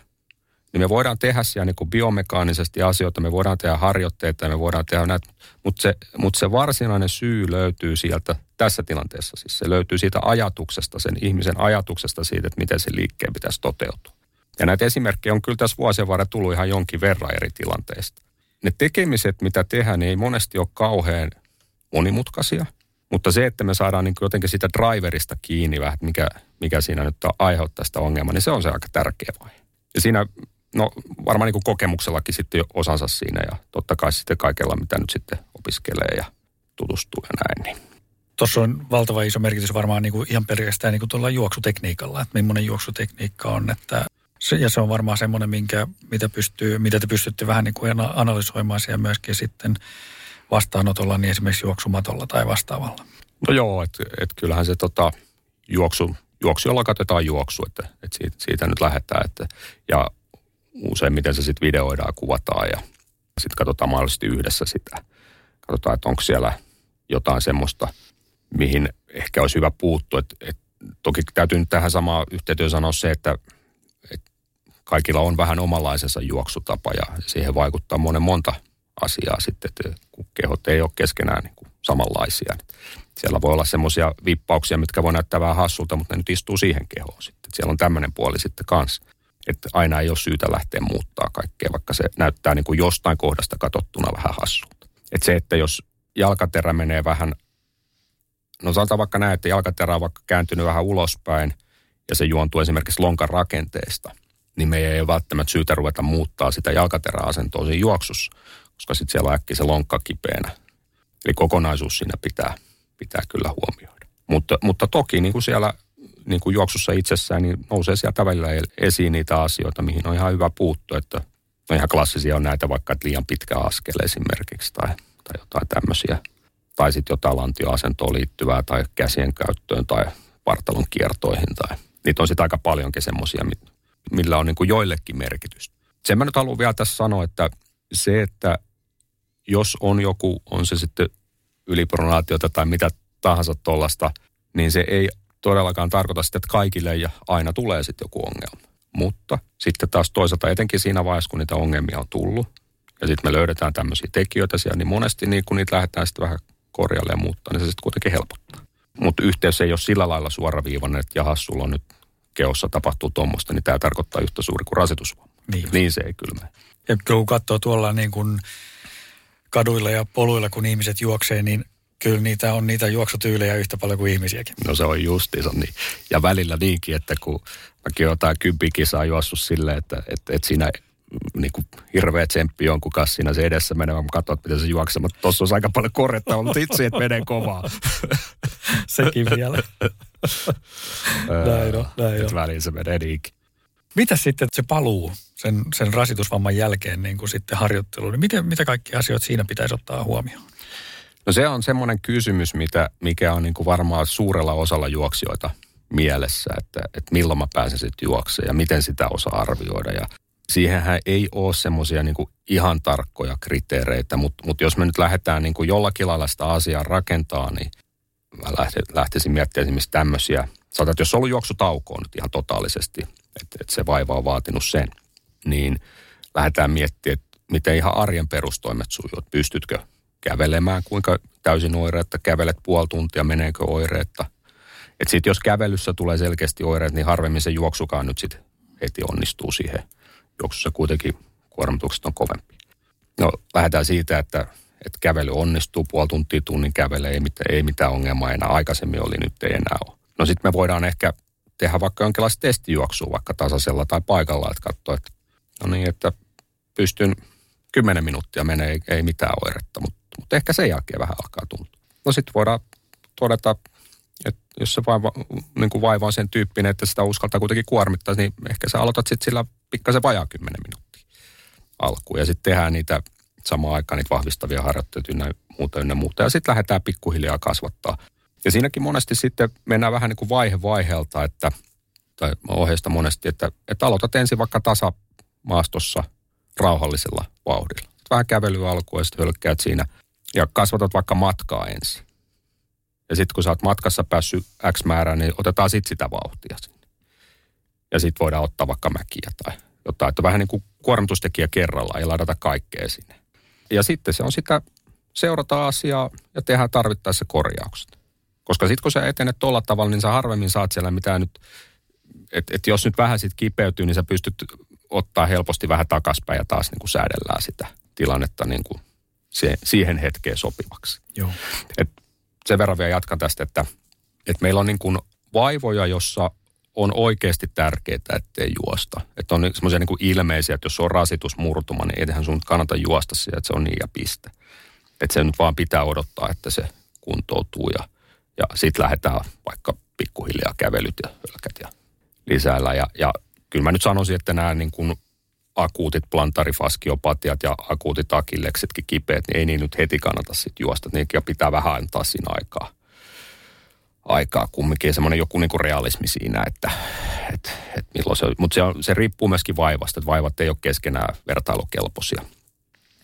niin me voidaan tehdä siellä niin kuin biomekaanisesti asioita, me voidaan tehdä harjoitteita ja me voidaan tehdä näitä, mutta se, mutta se varsinainen syy löytyy sieltä tässä tilanteessa. Siis se löytyy siitä ajatuksesta, sen ihmisen ajatuksesta siitä, että miten se liikkeen pitäisi toteutua. Ja näitä esimerkkejä on kyllä tässä vuosien varrella tullut ihan jonkin verran eri tilanteista. Ne tekemiset, mitä tehdään, niin ei monesti ole kauhean monimutkaisia. Mutta se, että me saadaan niin jotenkin sitä driverista kiinni vähän, mikä, mikä siinä nyt aiheuttaa sitä ongelmaa, niin se on se aika tärkeä vaihe. Ja siinä, no varmaan niin kuin kokemuksellakin sitten osansa siinä ja totta kai sitten kaikella, mitä nyt sitten opiskelee ja tutustuu ja näin. Niin. Tuossa on valtava iso merkitys varmaan niin kuin ihan pelkästään niin kuin tuolla juoksutekniikalla, että millainen juoksutekniikka on, että se, ja se on varmaan semmoinen, minkä, mitä, pystyy, mitä te pystytte vähän niin kuin analysoimaan siellä myöskin sitten vastaanotolla, niin esimerkiksi juoksumatolla tai vastaavalla. No joo, että et kyllähän se tota, juoksu, juoksujolla katsotaan juoksu, että et siitä, siitä nyt lähdetään. Että, ja useimmiten se sitten videoidaan ja kuvataan ja sitten katsotaan mahdollisesti yhdessä sitä. Katsotaan, että onko siellä jotain semmoista, mihin ehkä olisi hyvä puuttua. Et, et, toki täytyy nyt tähän samaan yhteyteen sanoa se, että kaikilla on vähän omanlaisensa juoksutapa ja siihen vaikuttaa monen monta asiaa sitten, että kun kehot ei ole keskenään niin kuin samanlaisia. Siellä voi olla semmoisia vippauksia, mitkä voi näyttää vähän hassulta, mutta ne nyt istuu siihen kehoon sitten. Siellä on tämmöinen puoli sitten kanssa, että aina ei ole syytä lähteä muuttaa kaikkea, vaikka se näyttää niin kuin jostain kohdasta katsottuna vähän hassulta. Että se, että jos jalkaterä menee vähän, no sanotaan vaikka näin, että jalkaterä on vaikka kääntynyt vähän ulospäin ja se juontuu esimerkiksi lonkan rakenteesta, niin meidän ei ole välttämättä syytä ruveta muuttaa sitä jalkateräasentoa siinä juoksussa, koska sitten siellä on äkkiä se lonkka kipeänä. Eli kokonaisuus siinä pitää, pitää kyllä huomioida. Mutta, mutta toki niin kuin siellä niin kuin juoksussa itsessään, niin nousee sieltä välillä esiin niitä asioita, mihin on ihan hyvä puuttua. Että, no ihan klassisia on näitä vaikka, että liian pitkä askel esimerkiksi tai, tai jotain tämmöisiä. tai sitten jotain lantioasentoon liittyvää tai käsien käyttöön tai vartalon kiertoihin. Tai. Niitä on sitten aika paljonkin semmoisia, millä on niin kuin joillekin merkitystä. Sen mä nyt haluan vielä tässä sanoa, että se, että jos on joku, on se sitten ylipronaatiota tai mitä tahansa tuollaista, niin se ei todellakaan tarkoita sitä, että kaikille ja aina tulee sitten joku ongelma. Mutta sitten taas toisaalta etenkin siinä vaiheessa, kun niitä ongelmia on tullut ja sitten me löydetään tämmöisiä tekijöitä siellä, niin monesti niin kun niitä lähdetään sitten vähän korjalle ja muuttaa, niin se sitten kuitenkin helpottaa. Mutta yhteys ei ole sillä lailla suoraviivainen, että jaha, sulla on nyt keossa tapahtuu tuommoista, niin tämä tarkoittaa yhtä suuri kuin rasitusvamma. Niin, niin se ei kylmä. Ja kun katsoo tuolla niin kun kaduilla ja poluilla, kun ihmiset juoksee, niin kyllä niitä on niitä juoksutyylejä yhtä paljon kuin ihmisiäkin. No se on justiinsa niin. Ja välillä niinkin, että kun mäkin olen jotain kympikisaa juossut silleen, että, että, että siinä niin kuin hirveä tsemppi jonkun kanssa siinä se edessä menevä, mutta katsoit, miten se juoksee. Mutta tuossa olisi aika paljon korjetta ollut itse, että menee kovaa. Sekin vielä. näin on, näin on. Väliin se menee niinkin. Mitä sitten se paluu sen, sen rasitusvamman jälkeen niin kuin sitten harjoitteluun? Niin miten, mitä kaikki asioita siinä pitäisi ottaa huomioon? No se on semmoinen kysymys, mitä, mikä on niin kuin varmaan suurella osalla juoksijoita mielessä, että, että milloin mä pääsen sitten juoksemaan ja miten sitä osaa arvioida. Ja siihenhän ei ole semmoisia niin kuin ihan tarkkoja kriteereitä, mutta, mutta jos me nyt lähdetään niin kuin jollakin lailla sitä asiaa rakentaa, niin mä lähtisin miettimään esimerkiksi tämmöisiä. Sanotaan, että jos on ollut juoksutaukoa nyt ihan totaalisesti, että, että se vaiva on vaatinut sen, niin lähdetään miettimään, että miten ihan arjen perustoimet sujuvat, pystytkö kävelemään, kuinka täysin oireetta, kävelet puoli tuntia, meneekö oireetta. Että sitten jos kävelyssä tulee selkeästi oireet, niin harvemmin se juoksukaan nyt sitten heti onnistuu siihen. Juoksussa kuitenkin kuormitukset on kovempi. No lähdetään siitä, että, että kävely onnistuu, puoli tuntia tunnin kävelee, ei mitään, ei mitään ongelmaa enää. Aikaisemmin oli, nyt ei enää ole. No sitten me voidaan ehkä tehdä vaikka jonkinlaista testijuoksua vaikka tasaisella tai paikalla, että katsoa, että no niin, että pystyn kymmenen minuuttia menee, ei, ei mitään oiretta, mutta Mutta ehkä sen jälkeen vähän alkaa tuntua. No sitten voidaan todeta, että jos se vaiva, niin kuin vaiva on sen tyyppinen, että sitä uskaltaa kuitenkin kuormittaa, niin ehkä sä aloitat sitten sillä pikkasen vajaa kymmenen minuuttia alkuun. Ja sitten tehdään niitä samaan aikaan niitä vahvistavia harjoitteita ynnä muuta ynnä muuta. Ja sitten lähdetään pikkuhiljaa kasvattaa. Ja siinäkin monesti sitten mennään vähän niin kuin vaihe vaiheelta, että, tai ohjeista monesti, että, että aloitat ensin vaikka tasamaastossa rauhallisella vauhdilla. Sitten vähän kävelyä alkuun ja sitten hölkkäät siinä. Ja kasvatat vaikka matkaa ensin. Ja sitten kun sä oot matkassa päässyt X määrään, niin otetaan sitten sitä vauhtia sinne. Ja sitten voidaan ottaa vaikka mäkiä tai jotain. Että vähän niin kuin kuormitustekijä kerralla, ei ladata kaikkea sinne. Ja sitten se on sitä, seurata asiaa ja tehdään tarvittaessa korjaukset. Koska sitten kun sä etenet tuolla tavalla, niin sä harvemmin saat siellä mitään nyt, että et jos nyt vähän sit kipeytyy, niin sä pystyt ottaa helposti vähän takaspäin ja taas niin kuin säädellään sitä tilannetta niin kuin Se, siihen hetkeen sopivaksi. Joo. Et sen verran vielä jatkan tästä, että, että meillä on niin kuin vaivoja, jossa on oikeasti tärkeää, ettei juosta. Että on semmoisia niin kuin ilmeisiä, että jos on rasitusmurtuma, niin eihän sun kannata juosta siihen, että se on niin ja piste. Että se nyt vaan pitää odottaa, että se kuntoutuu ja, ja sitten lähdetään vaikka pikkuhiljaa kävelyt ja hölkät ja lisäillä. Ja, ja kyllä mä nyt sanoisin, että nämä niin kuin akuutit plantarifaskiopatiat ja akuutit akilleksetkin kipeät, niin ei niin nyt heti kannata sitten juosta. Niinkin pitää vähän antaa siinä aikaa. Aikaa kumminkin semmoinen joku niinku realismi siinä, että et, et milloin se on. Mutta se, se riippuu myöskin vaivasta, että vaivat ei ole keskenään vertailukelpoisia.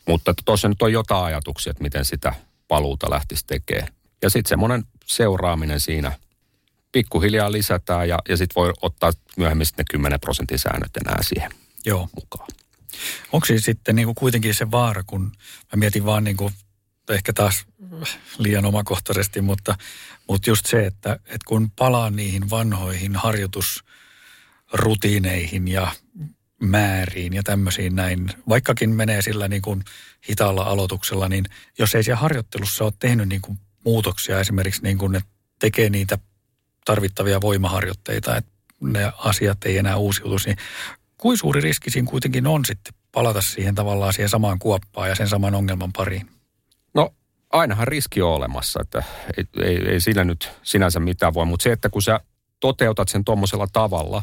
Mutta tuossa nyt on jotain ajatuksia, että miten sitä paluuta lähtisi tekemään. Ja sitten semmoinen seuraaminen siinä pikkuhiljaa lisätään ja, ja sitten voi ottaa myöhemmin sitten ne kymmenen prosentin säännöt enää siihen. Joo. Mukaan. Onko siis sitten niin kuin kuitenkin se vaara, kun mä mietin vaan niin kuin, ehkä taas liian omakohtaisesti, mutta, mutta just se, että, että kun palaan niihin vanhoihin harjoitusrutiineihin ja määriin ja tämmöisiin näin, vaikkakin menee sillä niin kuin hitaalla aloituksella, niin jos ei siellä harjoittelussa ole tehnyt niin kuin muutoksia esimerkiksi, niin kuin ne tekee niitä tarvittavia voimaharjoitteita, että ne asiat ei enää uusiutuisi, niin kuinka suuri riski siinä kuitenkin on sitten palata siihen tavallaan siihen samaan kuoppaan ja sen saman ongelman pariin? No ainahan riski on olemassa, että ei, ei, ei sillä nyt sinänsä mitään voi, mutta se, että kun sä toteutat sen tuommoisella tavalla,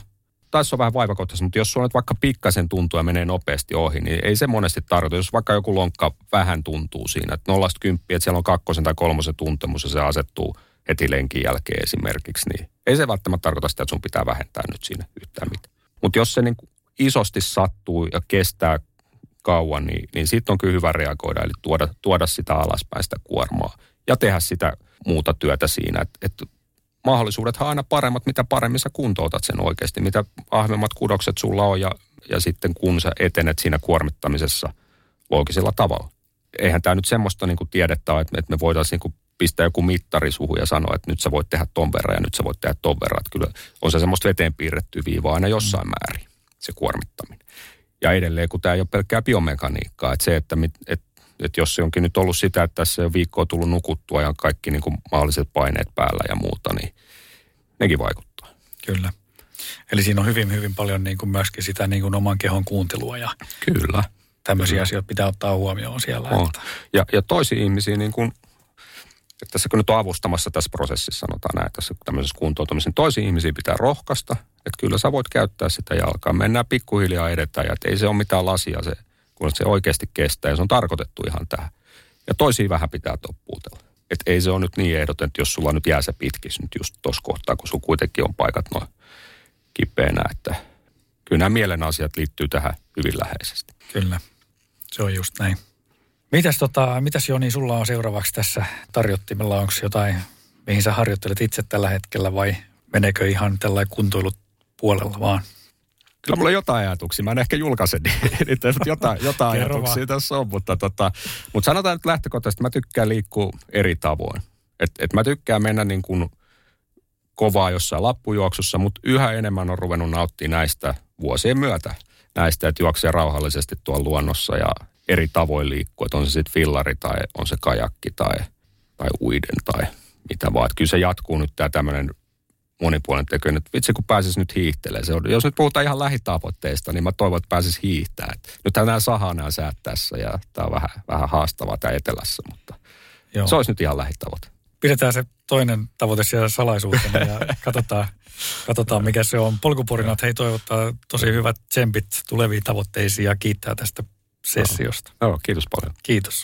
tässä on vähän vaivakohtaisesti, mutta jos sulla nyt vaikka pikkasen tuntuu ja menee nopeasti ohi, niin ei se monesti tarkoita. Jos vaikka joku lonkka vähän tuntuu siinä, että nollasta kymppiä, että siellä on kakkosen tai kolmosen tuntemus ja se asettuu heti lenkin jälkeen esimerkiksi, niin ei se välttämättä tarkoita sitä, että sun pitää vähentää nyt siinä yhtään mitään. Mutta jos se niin isosti sattuu ja kestää kauan, niin, niin siitä on kyllä hyvä reagoida, eli tuoda, tuoda sitä alaspäin sitä kuormaa ja tehdä sitä muuta työtä siinä, että et mahdollisuudethan aina paremmat, mitä paremmin sä kuntoutat sen oikeasti, mitä ahvemmat kudokset sulla on ja, ja sitten kun sä etenet siinä kuormittamisessa loogisella tavalla. Eihän tämä nyt semmoista niinku tiedettä ole, että me voidaan niinku pistää joku mittari suhu ja sanoa, että nyt sä voit tehdä ton verran ja nyt sä voit tehdä ton verran. Että kyllä on se semmoista veteen piirrettyä viivaa aina jossain määrin, se kuormittaminen. Ja edelleen, kun tämä ei ole pelkkää biomekaniikkaa, että se, että, mit, että, että jos se onkin nyt ollut sitä, että tässä on viikkoa tullut nukuttua ja kaikki niin kuin mahdolliset paineet päällä ja muuta, niin nekin vaikuttaa. Kyllä. Eli siinä on hyvin, hyvin paljon niin kuin myöskin sitä niin kuin oman kehon kuuntelua ja kyllä. Tämmöisiä kyllä. Asioita pitää ottaa huomioon siellä. Että... Ja, ja toisiin ihmisiin, niin kuin, että tässä kun nyt on avustamassa tässä prosessissa, sanotaan näin, tässä tämmöisessä kuntoutumisessa, toisiin ihmisiin pitää rohkaista. Että kyllä sä voit käyttää sitä jalkaa. Mennään pikkuhiljaa edetään ja ei se ole mitään lasia, se, kun se oikeasti kestää ja se on tarkoitettu ihan tähän. Ja toisiin vähän pitää toppuutella. Että ei se ole nyt niin ehdoton, että jos sulla nyt jää se pitkis nyt just tuossa kohtaa, kun sun kuitenkin on paikat noin kipeänä. Että kyllä nämä mielen asiat liittyy tähän hyvin läheisesti. Kyllä, se on just näin. Mitäs, tota, mitäs Joni, sulla on seuraavaksi tässä tarjottimella? Onko jotain, mihin sä harjoittelet itse tällä hetkellä vai meneekö ihan tällainen kuntoilut? Puolella vaan. Kyllä mulla on jotain ajatuksia. Mä en ehkä julkaise niitä, mutta jotain, jotain ajatuksia vaan. Tässä on. Mutta, tota, mutta sanotaan nyt lähtökohtaisesti, että mä tykkään liikkua eri tavoin. Et, et mä tykkään mennä niin kuin kovaa jossain lappujuoksussa, mutta yhä enemmän on ruvennut nauttia näistä vuosien myötä. Näistä, että juoksee rauhallisesti tuolla luonnossa ja eri tavoin liikkuu. Että on se sitten fillari tai on se kajakki tai, tai uiden tai mitä vaan. Et kyllä se jatkuu nyt tämä tämmöinen... monipuolinen tekee nyt, vitsi kun pääsisi nyt hiihtelemään. Se on, jos nyt puhutaan ihan lähitavoitteista, niin mä toivon, että pääsisi hiihtämään. Nythän nämä sahaa nämä säät tässä ja tämä on vähän, vähän haastavaa tää etelässä, mutta joo. Se olisi nyt ihan lähitavoite. Pidetään se toinen tavoite siellä salaisuutena ja katsotaan, katsotaan mikä se on. Polkuporinat, hei toivottaa tosi hyvät tsempit tuleviin tavoitteisiin ja kiittää tästä sessiosta. Joo, joo kiitos paljon. Kiitos.